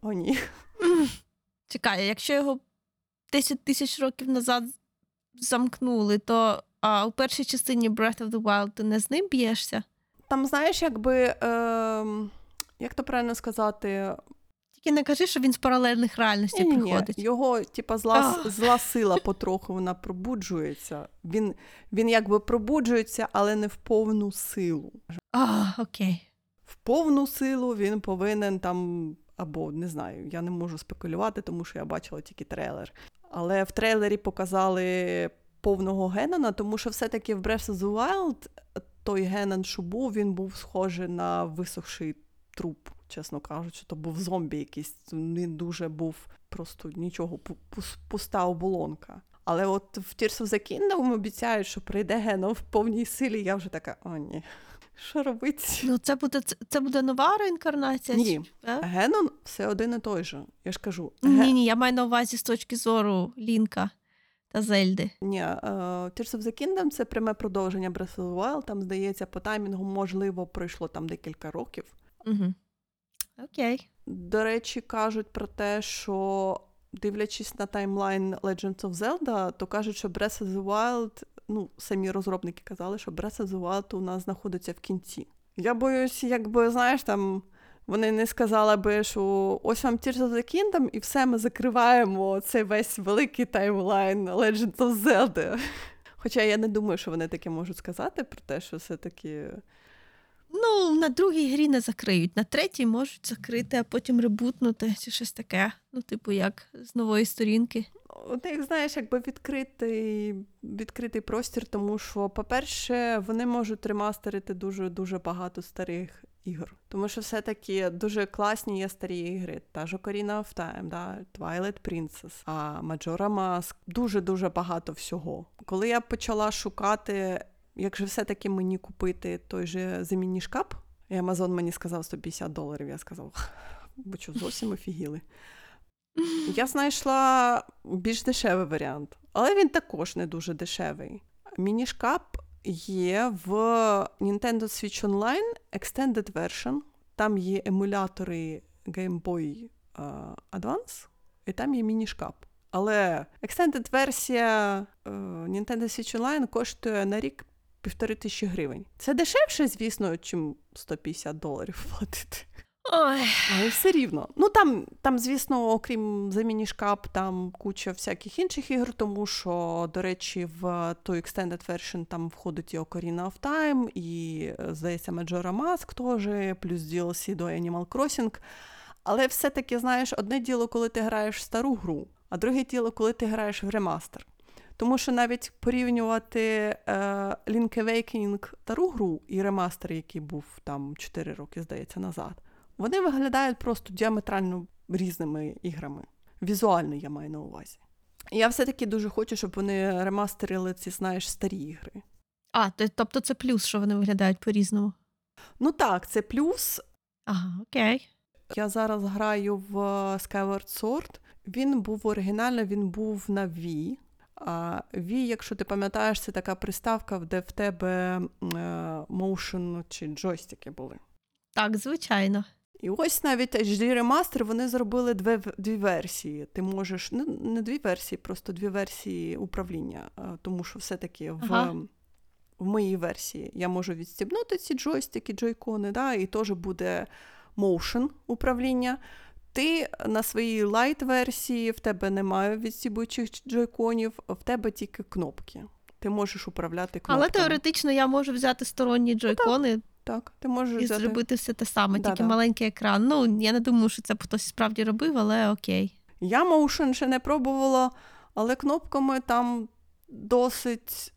о ні. Чекай, якщо його 10 тисяч років назад замкнули, то у першій частині Breath of the Wild ти не з ним б'єшся? Там, знаєш, якби, як то правильно сказати... Тільки не кажи, що він з паралельних реальностей приходить. Ні, його, типа, зла сила потроху, вона пробуджується. Він якби пробуджується, але не в повну силу. Окей. В повну силу він повинен там, або, не знаю, я не можу спекулювати, тому що я бачила тільки трейлер. Але в трейлері показали повного Генона, тому що все-таки в Breath of the Wild той Генон, що був, він був схожий на висохший труп, чесно кажучи. То був зомбі якийсь, він дуже був просто нічого, пуста оболонка. Але от в Tears of the Kingdom обіцяють, що прийде Генон в повній силі, я вже така, о ні, що робити? Ну це буде нова реінкарнація? Ні, Генон все один і той же, я ж кажу. Ні, я маю на увазі з точки зору Лінка та Зельди. Ні, Tears of the Kingdom це пряме продовження Breath of the Wild, там, здається, по таймінгу, можливо, пройшло там декілька років. Угу. Окей. До речі, кажуть про те, що дивлячись на таймлайн Legend of Zelda, то кажуть, що Breath of the Wild, ну, самі розробники казали, що Breath of the Wild у нас знаходиться в кінці. Я боюсь, якби, знаєш, там, вони не сказали би, що ось вам Tears of the Kingdom, і все, ми закриваємо цей весь великий таймлайн Legend of Zelda. Хоча я не думаю, що вони таке можуть сказати про те, що все-таки... Ну, на другій грі не закриють, на третій можуть закрити, а потім ребутнути чи щось таке. Ну, типу, як з нової сторінки. От, як знаєш, якби відкритий простір, тому що, по-перше, вони можуть ремастерити дуже-дуже багато старих ігор. Тому що все-таки дуже класні є старі ігри. Та ж Ocarina of Time, да? Twilight Princess, а Majora's Mask. Дуже-дуже багато всього. Коли я почала шукати... Як же все-таки мені купити той же The Minish Cap, і Amazon мені сказав $150, я сказала, бо що, зовсім офігіли. Я знайшла більш дешевий варіант, але він також не дуже дешевий. Minish Cap є в Nintendo Switch Online Extended Version, там є емулятори Game Boy Advance, і там є Minish Cap. Але Extended-версія Nintendo Switch Online коштує на рік 1500 гривень. Це дешевше, звісно, чим $150 платити. Ой. Але все рівно. Ну, там, звісно, окрім The Minish Cap, там куча всяких інших ігор, тому що, до речі, в той Extended Version там входить і Ocarina of Time, і, здається, Majora's Mask теж, плюс DLC до Animal Crossing. Але все-таки, знаєш, одне діло, коли ти граєш в стару гру, а друге діло, коли ти граєш в ремастер. Тому що навіть порівнювати Link Awakening стару гру і ремастер, який був там 4 роки, здається, назад, вони виглядають просто діаметрально різними іграми. Візуально я маю на увазі. Я все-таки дуже хочу, щоб вони ремастерили ці, знаєш, старі ігри. А, тобто це плюс, що вони виглядають по-різному? Ну так, це плюс. Ага, окей. Я зараз граю в Skyward Sword. Він був оригінально, він був на Wii. А Wii, якщо ти пам'ятаєш, це така приставка, де в тебе motion чи джойстики були. Так, звичайно. І ось навіть HD ремастер, вони зробили дві версії. Ти можеш, не дві версії, просто дві версії управління. Тому що все-таки в моїй версії я можу відстібнути ці джойстики, джойкони, да, і теж буде motion управління. Ти на своїй лайт-версії, в тебе немає відстібуючих джойконів, в тебе тільки кнопки. Ти можеш управляти кнопками. Але теоретично я можу взяти сторонні джойкони. Так, ти можеш і зробити все те саме, тільки маленький екран. Ну, я не думаю, що це хтось справді робив, але окей. Я моушен ще не пробувала, але кнопками там досить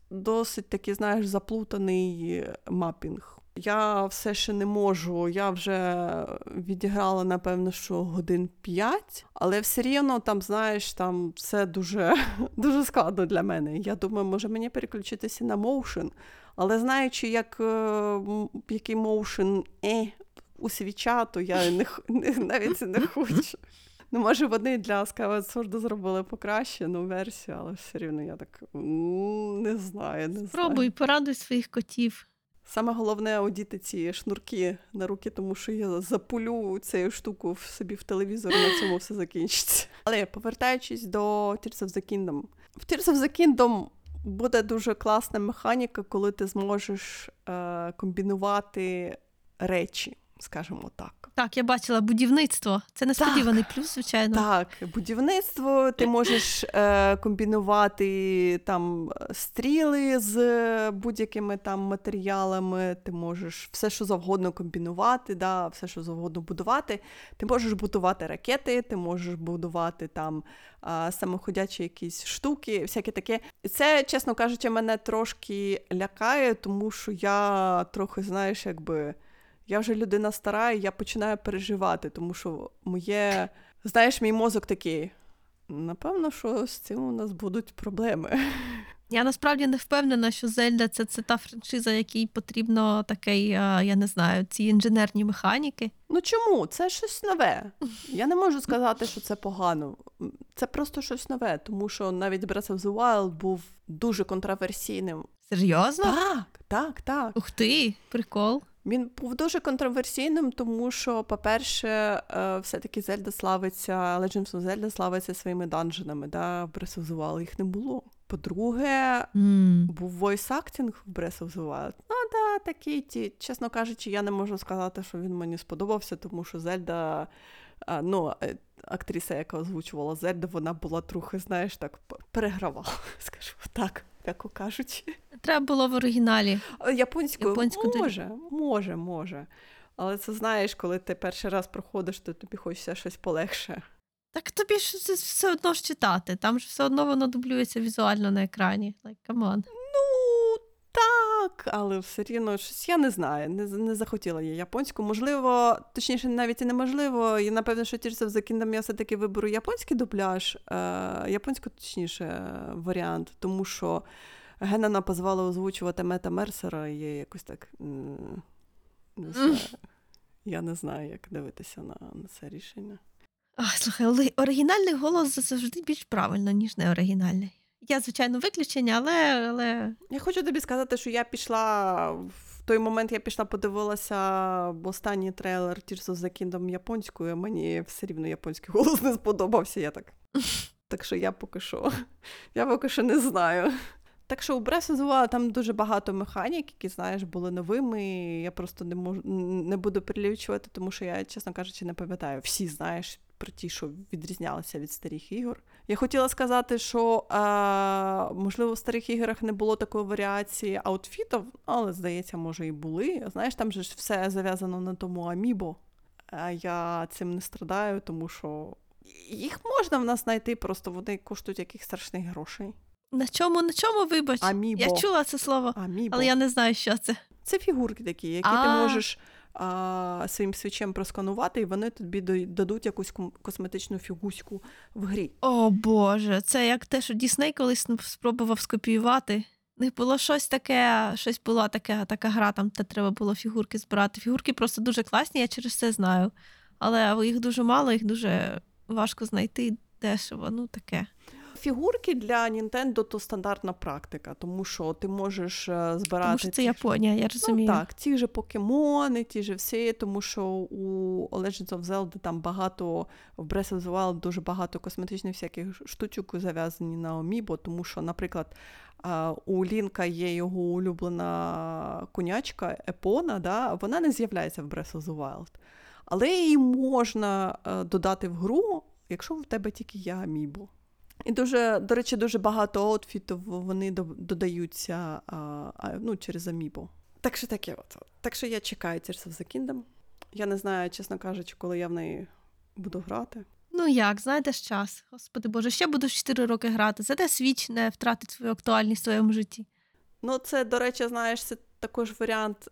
такий, знаєш, заплутаний мапінг. Я все ще не можу, я вже відіграла, напевно, що годин 5, але все рівно там, знаєш, там все дуже, дуже складно для мене. Я думаю, може мені переключитися на моушен, але знаючи, який моушен у свіча, то я навіть не хочу. Ну, може, вони для Skyward Sword зробили покращену версію, але все рівно я так не знаю. Спробуй, порадуй своїх котів. Саме головне одіти ці шнурки на руки, тому що я запулю цю штуку в собі в телевізор, на цьому все закінчиться. Але повертаючись до Tears of the Kingdom. В Tears of the Kingdom буде дуже класна механіка, коли ти зможеш комбінувати речі, скажімо так. Так, я бачила будівництво. Це несподіваний плюс, звичайно. Так, будівництво. Ти можеш комбінувати там стріли з будь-якими там матеріалами. Ти можеш все, що завгодно комбінувати, да, все, що завгодно будувати. Ти можеш будувати ракети, ти можеш будувати там самоходячі якісь штуки, всяке таке. Це, чесно кажучи, мене трошки лякає, тому що я трохи, знаєш, якби... Я вже людина стара, і я починаю переживати, тому що моє... Знаєш, мій мозок такий, напевно, що з цим у нас будуть проблеми. Я насправді не впевнена, що Зельда – це та франшиза, якій потрібно такий, я не знаю, ці інженерні механіки. Ну чому? Це щось нове. Я не можу сказати, що це погано. Це просто щось нове, тому що навіть Breath of the Wild був дуже контроверсійним. Серйозно? Так. Ух ти, прикол. Він був дуже контроверсійним, тому що, по-перше, все-таки Zelda славиться, Legend of Zelda славиться своїми данженами, да? В Breath of the Wild їх не було. По-друге, був войс-актінг в Breath of the Wild. Ну, да, такий ті. Чесно кажучи, я не можу сказати, що він мені сподобався, тому що Zelda, ну, актриса, яка озвучувала Zelda, вона була трохи, знаєш, так, перегравала, скажу так. Як кажуть. Треба було в оригіналі. Японською може. Але це, знаєш, коли ти перший раз проходиш, то тобі хочеться щось полегше. Так тобі ж все одно ж читати. Там ж все одно воно дублюється візуально на екрані. Like, come on. Ну, так, але все рівно щось я не знаю. Не захотіла я японську. Можливо, точніше, навіть і неможливо. І, напевно, що Tears of the Kingdom я все-таки виберу японський дубляж. Японську, точніше, варіант. Тому що Генона позвала озвучувати Мета Мерсера, і я якось так... Не знаю. Я не знаю, як дивитися на це рішення. Слухай, оригінальний голос завжди більш правильно, ніж неоригінальний. Я, звичайно, виключення, але... Я хочу тобі сказати, що я пішла... В той момент я пішла, подивилася останній трейлер Tears of the Kingdom японською, мені все рівно японський голос не сподобався, я так... Так що я поки що не знаю. Так що у Breath of the Wild там дуже багато механік, які, знаєш, були новими, я просто не буду перелічувати, тому що я, чесно кажучи, не пам'ятаю. Всі, знаєш, про ті, що відрізнялися від старих ігор. Я хотіла сказати, що, можливо, в старих іграх не було такої варіації аутфітів, але, здається, може і були. Знаєш, там же ж все зав'язано на тому амібо. А я цим не страдаю, тому що їх можна в нас знайти, просто вони коштують якихось страшних грошей. На чому, вибач? Амібо. Я чула це слово, амібо, але я не знаю, що це. Це фігурки такі, які ти можеш своїм свічем просканувати, і вони тобі дадуть якусь косметичну фігуську в грі. О, Боже, це як те, що Дісней колись спробував скопіювати. У них було така гра, там, де треба було фігурки збирати. Фігурки просто дуже класні, я через це знаю. Але їх дуже мало, їх дуже важко знайти дешево, ну таке. Фігурки для Nintendo – то стандартна практика, тому що ти можеш збирати... Тому що це Японія, я розумію. Ну, так, ті же покемони, ті же всі, тому що у Legend of Zelda там багато, в Breath of the Wild дуже багато косметичних всяких штучок зав'язані на амібо, тому що, наприклад, у Лінка є його улюблена конячка Епона, да? Вона не з'являється в Breath of the Wild, але її можна додати в гру, якщо в тебе тільки є амібо. І дуже, до речі, дуже багато аутфітів вони додаються через амібо. Так що таке от. Так що я чекаю Tears of the Kingdom. Я не знаю, чесно кажучи, коли я в неї буду грати. Ну як, знайдеш час. Господи Боже, ще буду 4 роки грати. Зате Switch не втратить свою актуальність в своєму житті. Ну це, до речі, знаєш, це також варіант,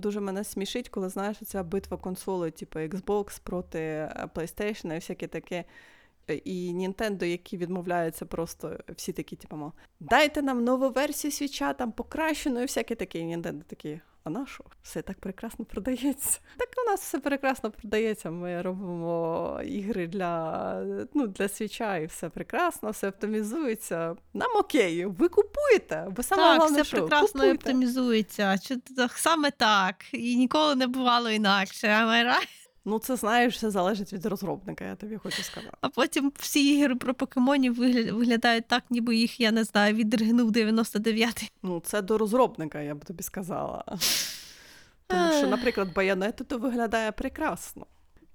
дуже мене смішить, коли, знаєш, ця битва консолей, типу Xbox проти PlayStation і всяке таке. І Nintendo, які відмовляються просто всі такі, типу, дайте нам нову версію свіча, там, покращену і всяке таке. І Nintendo такі, а на що? Все так прекрасно продається. Так у нас все прекрасно продається, ми робимо ігри для свіча, і все прекрасно, все оптимізується. Нам окей, ви купуєте, бо саме головне, що? Так, все прекрасно і оптимізується, саме так, і ніколи не бувало інакше, am I right? Ну, це, знаєш, все залежить від розробника, я тобі хочу сказати. А потім всі ігри про покемонів виглядають так, ніби їх, я не знаю, відригнув 99-й. Ну, це до розробника, я б тобі сказала. Тому що, наприклад, Байонетта то виглядає прекрасно.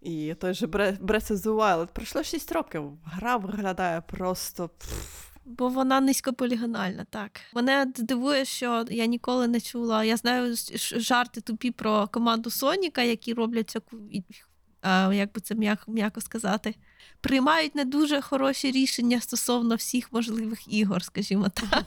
І той же Breath of the Wild. Пройшло 6 років, гра виглядає просто... Бо вона низькополігональна, так. Мене дивує, що я ніколи не чула. Я знаю жарти тупі про команду Соніка, які роблять, як би це м'яко сказати, приймають не дуже хороші рішення стосовно всіх можливих ігор, скажімо так.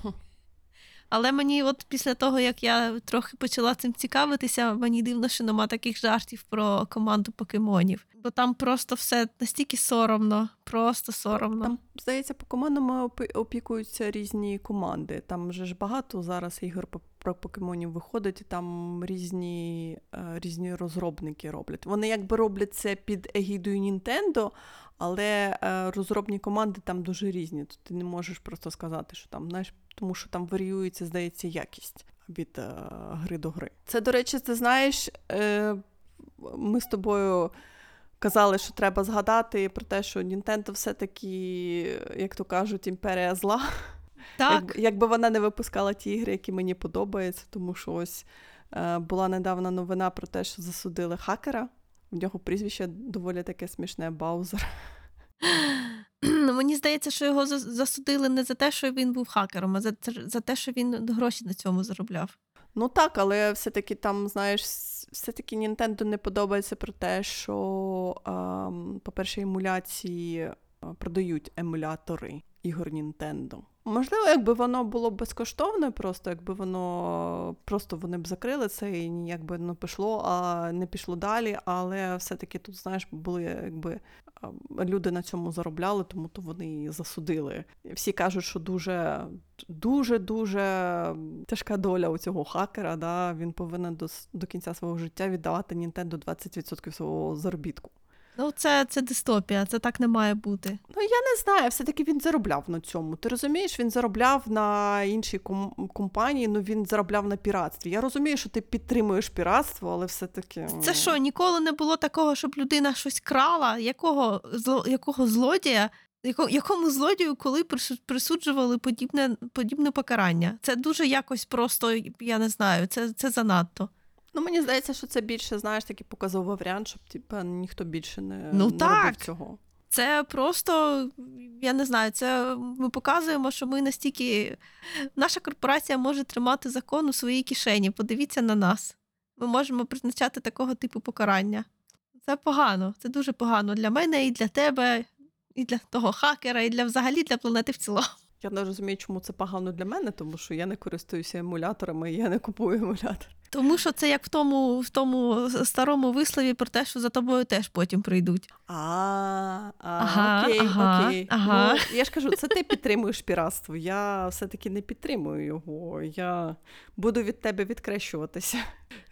Але мені от після того, як я трохи почала цим цікавитися, мені дивно, що нема таких жартів про команду покемонів. Бо там просто все настільки соромно, просто соромно. Там, здається, покемонами опікуються різні команди. Там же ж багато зараз ігор про покемонів виходить, і там різні розробники роблять. Вони якби роблять це під егідою Nintendo, але розробні команди там дуже різні. Тут ти не можеш просто сказати, що там, знаєш, тому що там варіюється, здається, якість від гри до гри. Це, до речі, ти знаєш, ми з тобою казали, що треба згадати про те, що Nintendo все-таки, як то кажуть, імперія зла. Так. Якби вона не випускала ті ігри, які мені подобаються, тому що ось була недавно новина про те, що засудили хакера. У нього прізвище доволі таке смішне – Баузер. Мені здається, що його засудили не за те, що він був хакером, а за те, що він гроші на цьому заробляв. Ну так, але все-таки там, знаєш, все-таки Nintendo не подобається про те, що, по-перше, емуляції продають емулятори ігор Nintendo. Можливо, якби воно було безкоштовне просто, якби воно просто вони б закрили це і ніяк би не пішло далі, але все-таки тут, знаєш, були якби люди на цьому заробляли, тому то вони і засудили. Всі кажуть, що дуже, дуже, дуже тяжка доля у цього хакера, да? Він повинен до кінця свого життя віддавати Nintendo 20% свого заробітку. Ну, це дистопія, це так не має бути. Ну, я не знаю, все-таки він заробляв на цьому. Ти розумієш, він заробляв на іншій компанії, ну він заробляв на піратстві. Я розумію, що ти підтримуєш піратство, але все-таки... Це що, ніколи не було такого, щоб людина щось крала? Якого злодія? Якому злодію, коли присуджували подібне покарання? Це дуже якось просто, я не знаю, це занадто. Ну, мені здається, що це більше, знаєш, такий показовий варіант, щоб ніхто більше не робив цього. Це просто, я не знаю, це ми показуємо, що ми настільки... Наша корпорація може тримати закон у своїй кишені. Подивіться на нас. Ми можемо призначати такого типу покарання. Це погано. Це дуже погано для мене і для тебе, і для того хакера, і для взагалі для планети в цілому. Я не розумію, чому це погано для мене, тому що я не користуюся емуляторами, я не купую емулятор. Тому що це як в тому старому вислові про те, що за тобою теж потім прийдуть. Окей. Ну, я ж кажу, це ти підтримуєш піратство. Я все-таки не підтримую його. Я буду від тебе відкрещуватися.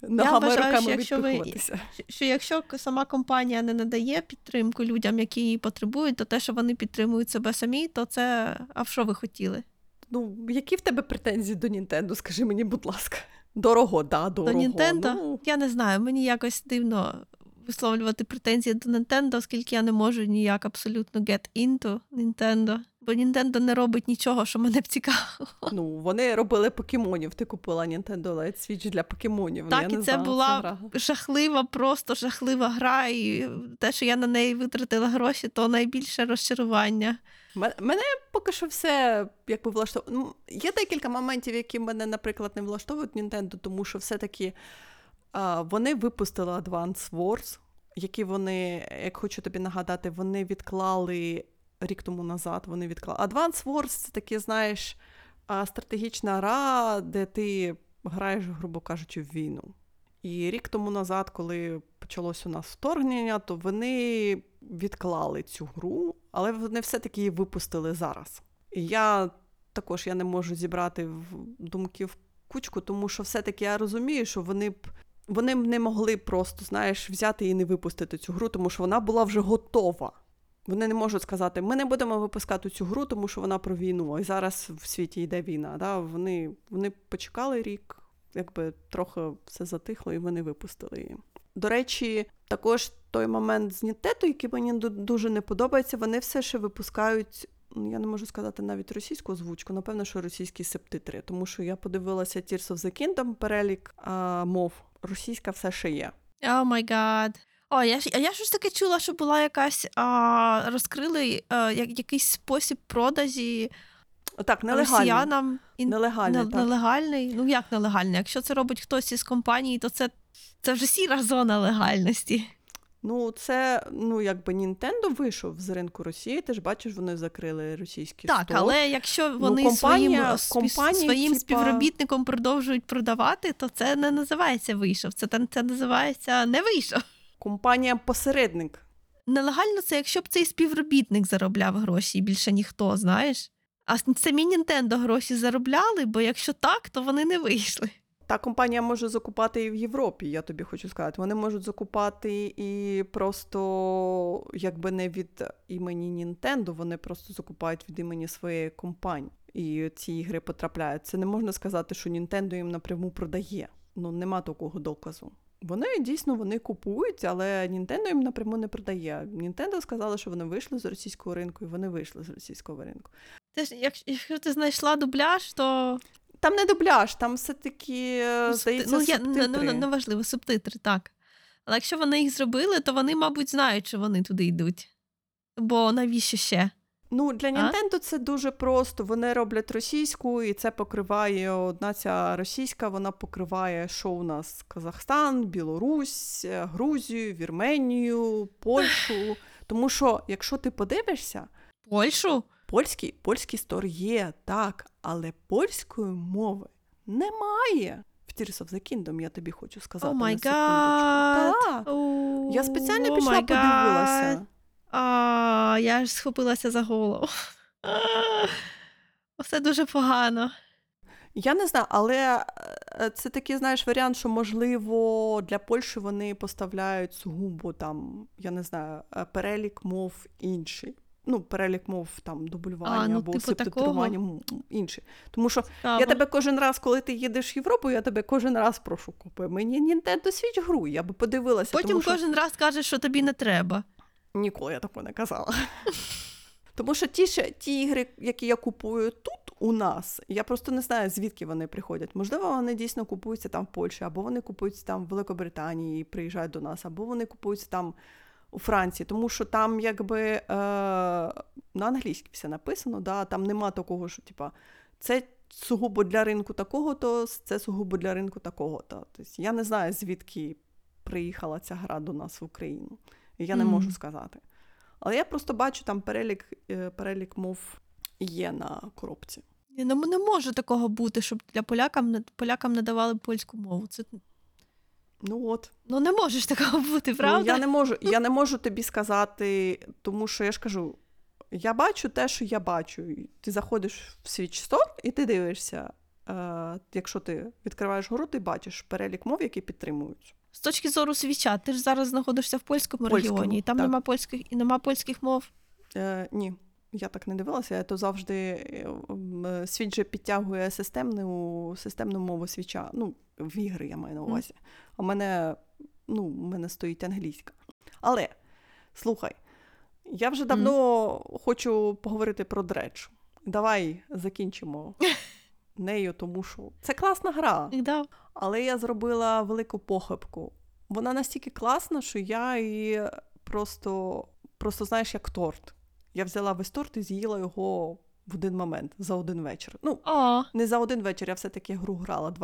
Ногами, руками відпихуватися. Що якщо сама компанія не надає підтримку людям, які її потребують, то те, що вони підтримують себе самі, то це... А що ви хотіли? Ну, які в тебе претензії до Нінтендо, скажи мені, будь ласка. Дорого. До Нінтендо? Ну... Я не знаю, мені якось дивно висловлювати претензії до Нінтендо, оскільки я не можу ніяк абсолютно get into Нінтендо. Бо Нінтендо не робить нічого, що мене б цікавило. Ну, вони робили покемонів. Ти купила Нінтендо Light Switch для покемонів. Так, і це була жахлива, просто жахлива гра. І те, що я на неї витратила гроші, то найбільше розчарування. Мене поки що все, якби, влаштовує. Ну, є декілька моментів, які мене, наприклад, не влаштовують Нінтендо, тому що все-таки вони випустили Advance Wars, які вони, як хочу тобі нагадати, вони відклали... Рік тому назад вони відклали. Advance Wars – це таке, знаєш, стратегічна гра, де ти граєш, грубо кажучи, в війну. І рік тому назад, коли почалось у нас вторгнення, то вони відклали цю гру, але вони все-таки її випустили зараз. І я не можу зібрати думки в кучку, тому що все-таки я розумію, що вони б не могли просто, знаєш, взяти і не випустити цю гру, тому що вона була вже готова. Вони не можуть сказати, ми не будемо випускати цю гру, тому що вона про війну, і зараз в світі йде війна. Да? Вони почекали рік, якби трохи все затихло, і вони випустили її. До речі, також той момент з Нінтендо, який мені дуже не подобається, вони все ще випускають, я не можу сказати навіть російську озвучку, напевно, що російські субтитри, тому що я подивилася Tears of the Kingdom, перелік мов, російська все ще є. О май гад! О, я щось таке чула, що була якась, розкрили якийсь спосіб продажі так, росіянам. Нелегальний. Ну як нелегальний? Якщо це робить хтось із компанії, то це вже сіра зона легальності. Ну це, якби Nintendo вийшов з ринку Росії, ти ж бачиш, вони закрили російські сторони. Так, але якщо вони своїм співробітникам продовжують продавати, то це не називається вийшов, це називається не вийшов. Компанія-посередник. Нелегально це, якщо б цей співробітник заробляв гроші, більше ніхто, знаєш. А самі Нінтендо гроші заробляли, бо якщо так, то вони не вийшли. Та компанія може закупати і в Європі, я тобі хочу сказати. Вони можуть закупати і просто, якби не від імені Нінтендо, вони просто закупають від імені своєї компанії. І ці ігри потрапляють. Це не можна сказати, що Нінтендо їм напряму продає. Нема такого доказу. Вони купують, але Nintendo їм напряму не продає. Nintendo сказала, що вони вийшли з російського ринку, і вони вийшли з російського ринку. Ти ж, якщо ти знайшла дубляж, то... Там не дубляж, там все-таки, здається, субтитри. Неважливо, субтитри, так. Але якщо вони їх зробили, то вони, мабуть, знають, що вони туди йдуть. Бо навіщо ще? Для Nintendo це дуже просто. Вони роблять російську, і це покриває одна ця російська, вона покриває, що у нас Казахстан, Білорусь, Грузію, Вірменію, Польщу. Тому що, якщо ти подивишся... Польщу? Польський стор є, так, але польської мови немає. В Tears of the Kingdom, я тобі хочу сказати. О май гад! Я спеціально пішла подивилася. А, я аж схопилася за голову. Все дуже погано. Я не знаю, але це такий, знаєш, варіант, що, можливо, для Польщі вони поставляють сугубо там, я не знаю, перелік мов інший. Перелік мов, там, дублювання або субтитрування інші. Тому що я тебе кожен раз, коли ти їдеш в Європу, я тебе кожен раз прошу, купи мені Nintendo Switch гру, я би подивилася. Потім кожен раз кажеш, що тобі не треба. Ніколи я такого не казала. Тому що ті ігри, які я купую тут у нас, я просто не знаю, звідки вони приходять. Можливо, вони дійсно купуються там в Польщі, або вони купуються там в Великобританії і приїжджають до нас, або вони купуються там у Франції. Тому що там якби на англійській все написано, да? Там нема такого, що типа, це сугубо для ринку такого-то, це сугубо для ринку такого-то. Тобто, я не знаю, звідки приїхала ця гра до нас в Україну. Я не можу сказати. Але я просто бачу, там перелік мов є на коробці. Не може такого бути, щоб для полякам не давали польську мову. Це... Ну от. Ну не може ж такого бути, правда? Ну, я не можу тобі сказати, тому що я ж кажу, я бачу те, що я бачу. Ти заходиш в Switch Store і ти дивишся, якщо ти відкриваєш гру, ти бачиш перелік мов, які підтримують. З точки зору Свіча, ти ж зараз знаходишся в польському регіоні, і там нема польських мов? Ні, я так не дивилася, я то завжди Свіч же підтягує системну мову Свіча, ну, в ігри я маю на увазі. А в мене стоїть англійська. Але, слухай, я вже давно хочу поговорити про Dredge. Давай закінчимо нею, тому що це класна гра. Але я зробила велику похибку. Вона настільки класна, що я її просто, знаєш, як торт. Я взяла весь торт і з'їла його в один момент, за один вечір. Ну, не за один вечір, я все-таки гру грала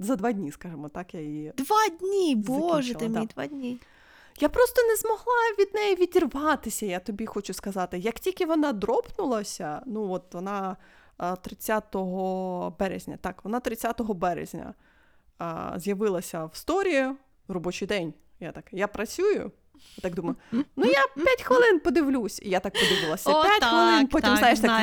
за 2 дні, скажімо так. Я її 2 дні? Боже ти мій, 2 дні. Я просто не змогла від неї відірватися, я тобі хочу сказати. Як тільки вона дропнулася, ну от вона 30 березня з'явилася в сторі, робочий день. Я працюю, я так думаю, ну я 5 хвилин подивлюсь. І я так подивилася, 5 хвилин, потім,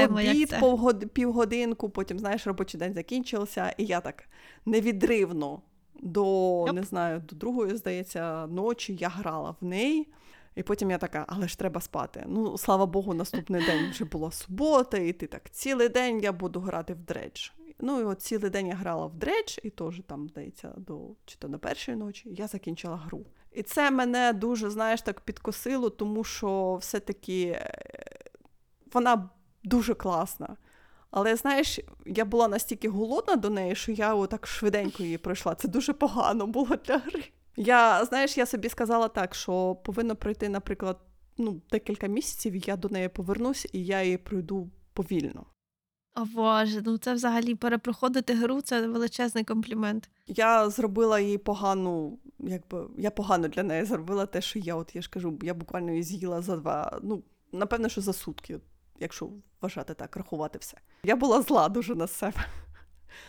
в обід, півгодинку, потім, робочий день закінчився, і я так невідривно до другої, здається, ночі я грала в неї. І потім я така, але ж треба спати. Ну, слава Богу, наступний день вже була субота, і ти так, цілий день я буду грати в Dredge. Ну, і от цілий день я грала в Dredge, і теж там, здається, чи то до першої ночі, я закінчила гру. І це мене дуже, так підкосило, тому що все-таки вона дуже класна. Але, я була настільки голодна до неї, що я отак швиденько її пройшла. Це дуже погано було для гри. Я собі сказала так, що повинно пройти, наприклад, декілька місяців, і я до неї повернусь, і я її пройду повільно. О, Боже, це взагалі перепроходити гру, це величезний комплімент. Я зробила їй погану, я погано для неї зробила те, що я буквально її з'їла за 2, напевно, що за сутки, якщо вважати так, рахувати все. Я була зла дуже на себе.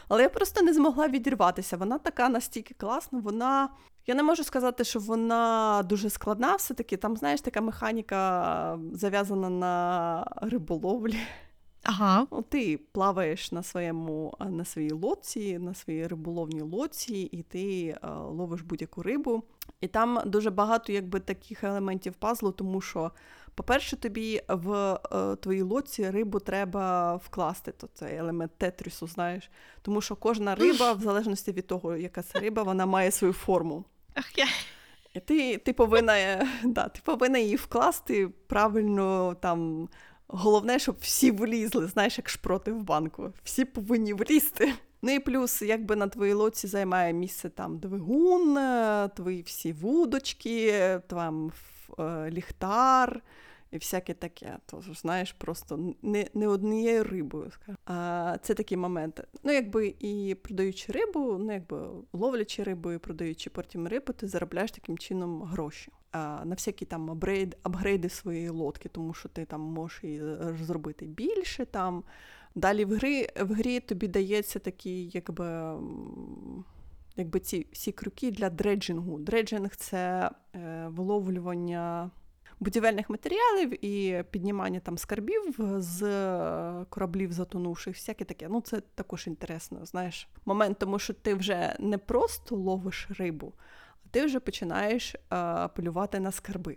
Але я просто не змогла відірватися. Вона така настільки класна, я не можу сказати, що вона дуже складна все-таки. Там, така механіка зав'язана на риболовлі. Ага. Ти плаваєш на своїй лодці, на своїй риболовній лодці, і ти ловиш будь-яку рибу. І там дуже багато таких елементів пазлу, тому що, по-перше, тобі в твоїй лодці рибу треба вкласти, то цей елемент тетрісу, тому що кожна риба, в залежності від того, яка це риба, вона має свою форму. І ти повинна її вкласти правильно там. Головне, щоб всі влізли, як шпроти в банку. Всі повинні влізти. Ну і плюс, на твоїй лодці займає місце там двигун, твої всі вудочки, там ліхтар і всяке таке. Тож, просто не однією рибою. Це такі моменти. І продаючи рибу, ловлячи рибу і продаючи потім рибу, ти заробляєш таким чином гроші. На всякі там апгрейди своєї лодки, тому що ти там можеш її зробити більше. Там. Далі в грі тобі дається такі, ці всі крюки для дреджингу. Дреджинг – це виловлювання будівельних матеріалів і піднімання там скарбів з кораблів затонувших, всяке таке. Ну, це також інтересно, момент, тому що ти вже не просто ловиш рибу, ти вже починаєш полювати на скарби.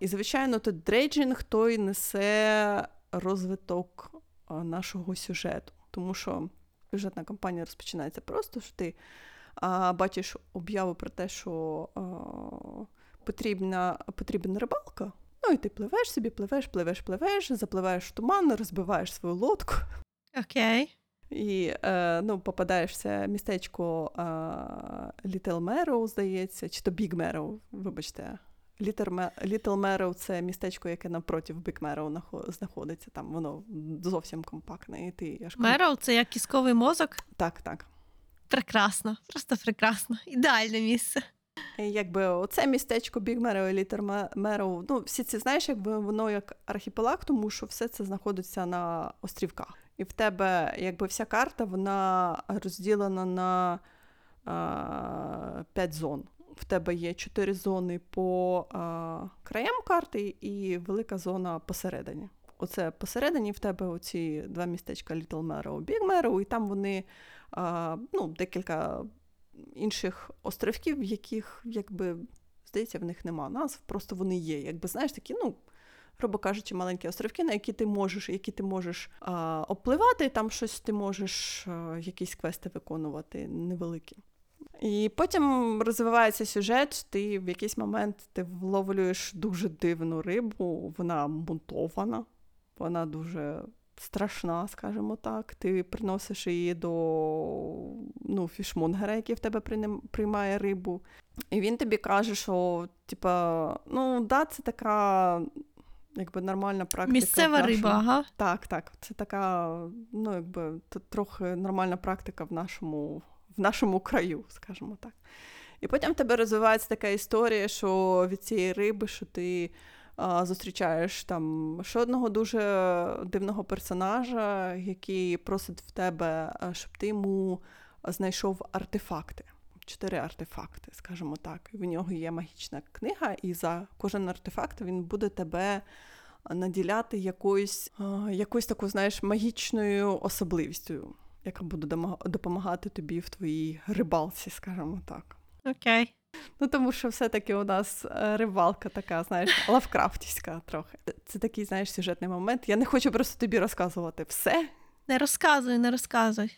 І, звичайно, той дреджинг той несе розвиток нашого сюжету. Тому що сюжетна кампанія розпочинається просто, що ти бачиш об'яву про те, що потрібна рибалка. Ну і ти пливеш собі, пливеш, запливаєш в туман, розбиваєш свою лодку. Окей. І попадаєшся містечко Little Merrow, здається, чи то Big Merrow, вибачте. Little Merrow – це містечко, яке навпроти Big Merrow знаходиться. Там воно зовсім компактне. Мерроу – це як кісковий мозок? Так. Прекрасно, просто прекрасно. Ідеальне місце. Якби оце містечко Big Merrow і Little Merrow, ну, всі ці, знаєш, якби воно як архіпелаг, тому що все це знаходиться на острівках. І в тебе, якби, вся карта, вона розділена на 5 зон. В тебе є 4 зони по краям карти і велика зона посередині. Оце посередині в тебе оці два містечка Little Merrow, Big Merrow, і там вони, ну, декілька інших островків, яких, якби, здається, в них нема назв, просто вони є. Якби, знаєш, такі, ну, грубо кажучи, маленькі островки, на які ти можеш обпливати, там щось ти можеш, якісь квести виконувати невеликі. І потім розвивається сюжет, ти в якийсь момент ти вловлюєш дуже дивну рибу, вона мутована, вона дуже страшна, скажімо так. Ти приносиш її до, ну, фішмонгера, який в тебе приймає рибу. І він тобі каже, що, типа, ну, да, це така, якби, нормальна практика. Місцева риба, ага. Так, так, це така, ну, якби, трохи нормальна практика в нашому краю, скажімо так. І потім в тебе розвивається така історія, що від цієї риби, що ти зустрічаєш там ще одного дуже дивного персонажа, який просить в тебе, щоб ти йому знайшов артефакти. 4 артефакти, скажімо так. В нього є магічна книга, і за кожен артефакт він буде тебе наділяти якоюсь таку, знаєш, магічною особливістю, яка буде допомагати тобі в твоїй рибалці, скажімо так. Окей. Okay. Ну, тому що все-таки у нас рибалка така, знаєш, лавкрафтівська трохи. Це такий, знаєш, сюжетний момент. Я не хочу просто тобі розказувати все. Не розказуй.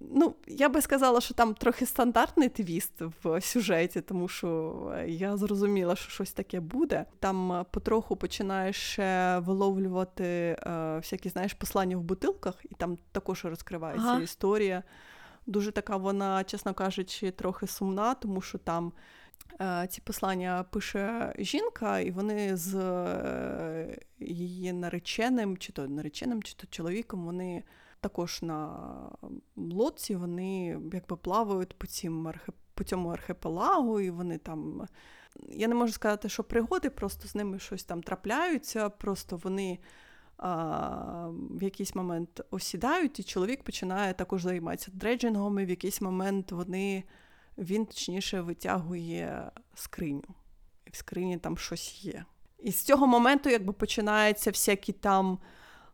Ну, я би сказала, що там трохи стандартний твіст в сюжеті, тому що я зрозуміла, що щось таке буде. Там потроху починаєш виловлювати всякі, знаєш, послання в бутилках, і там також розкривається історія. Дуже така вона, чесно кажучи, трохи сумна, тому що там ці послання пише жінка, і вони з її нареченим, чи то чоловіком, вони також на лодці, вони якби плавають по цьому архіпелагу, і вони там, я не можу сказати, що пригоди, просто з ними щось там трапляються, просто вони в якийсь момент осідають, і чоловік починає також займатися дреджингом, і в якийсь момент він, точніше, витягує скриню. І в скрині там щось є. І з цього моменту якби починаються всякі там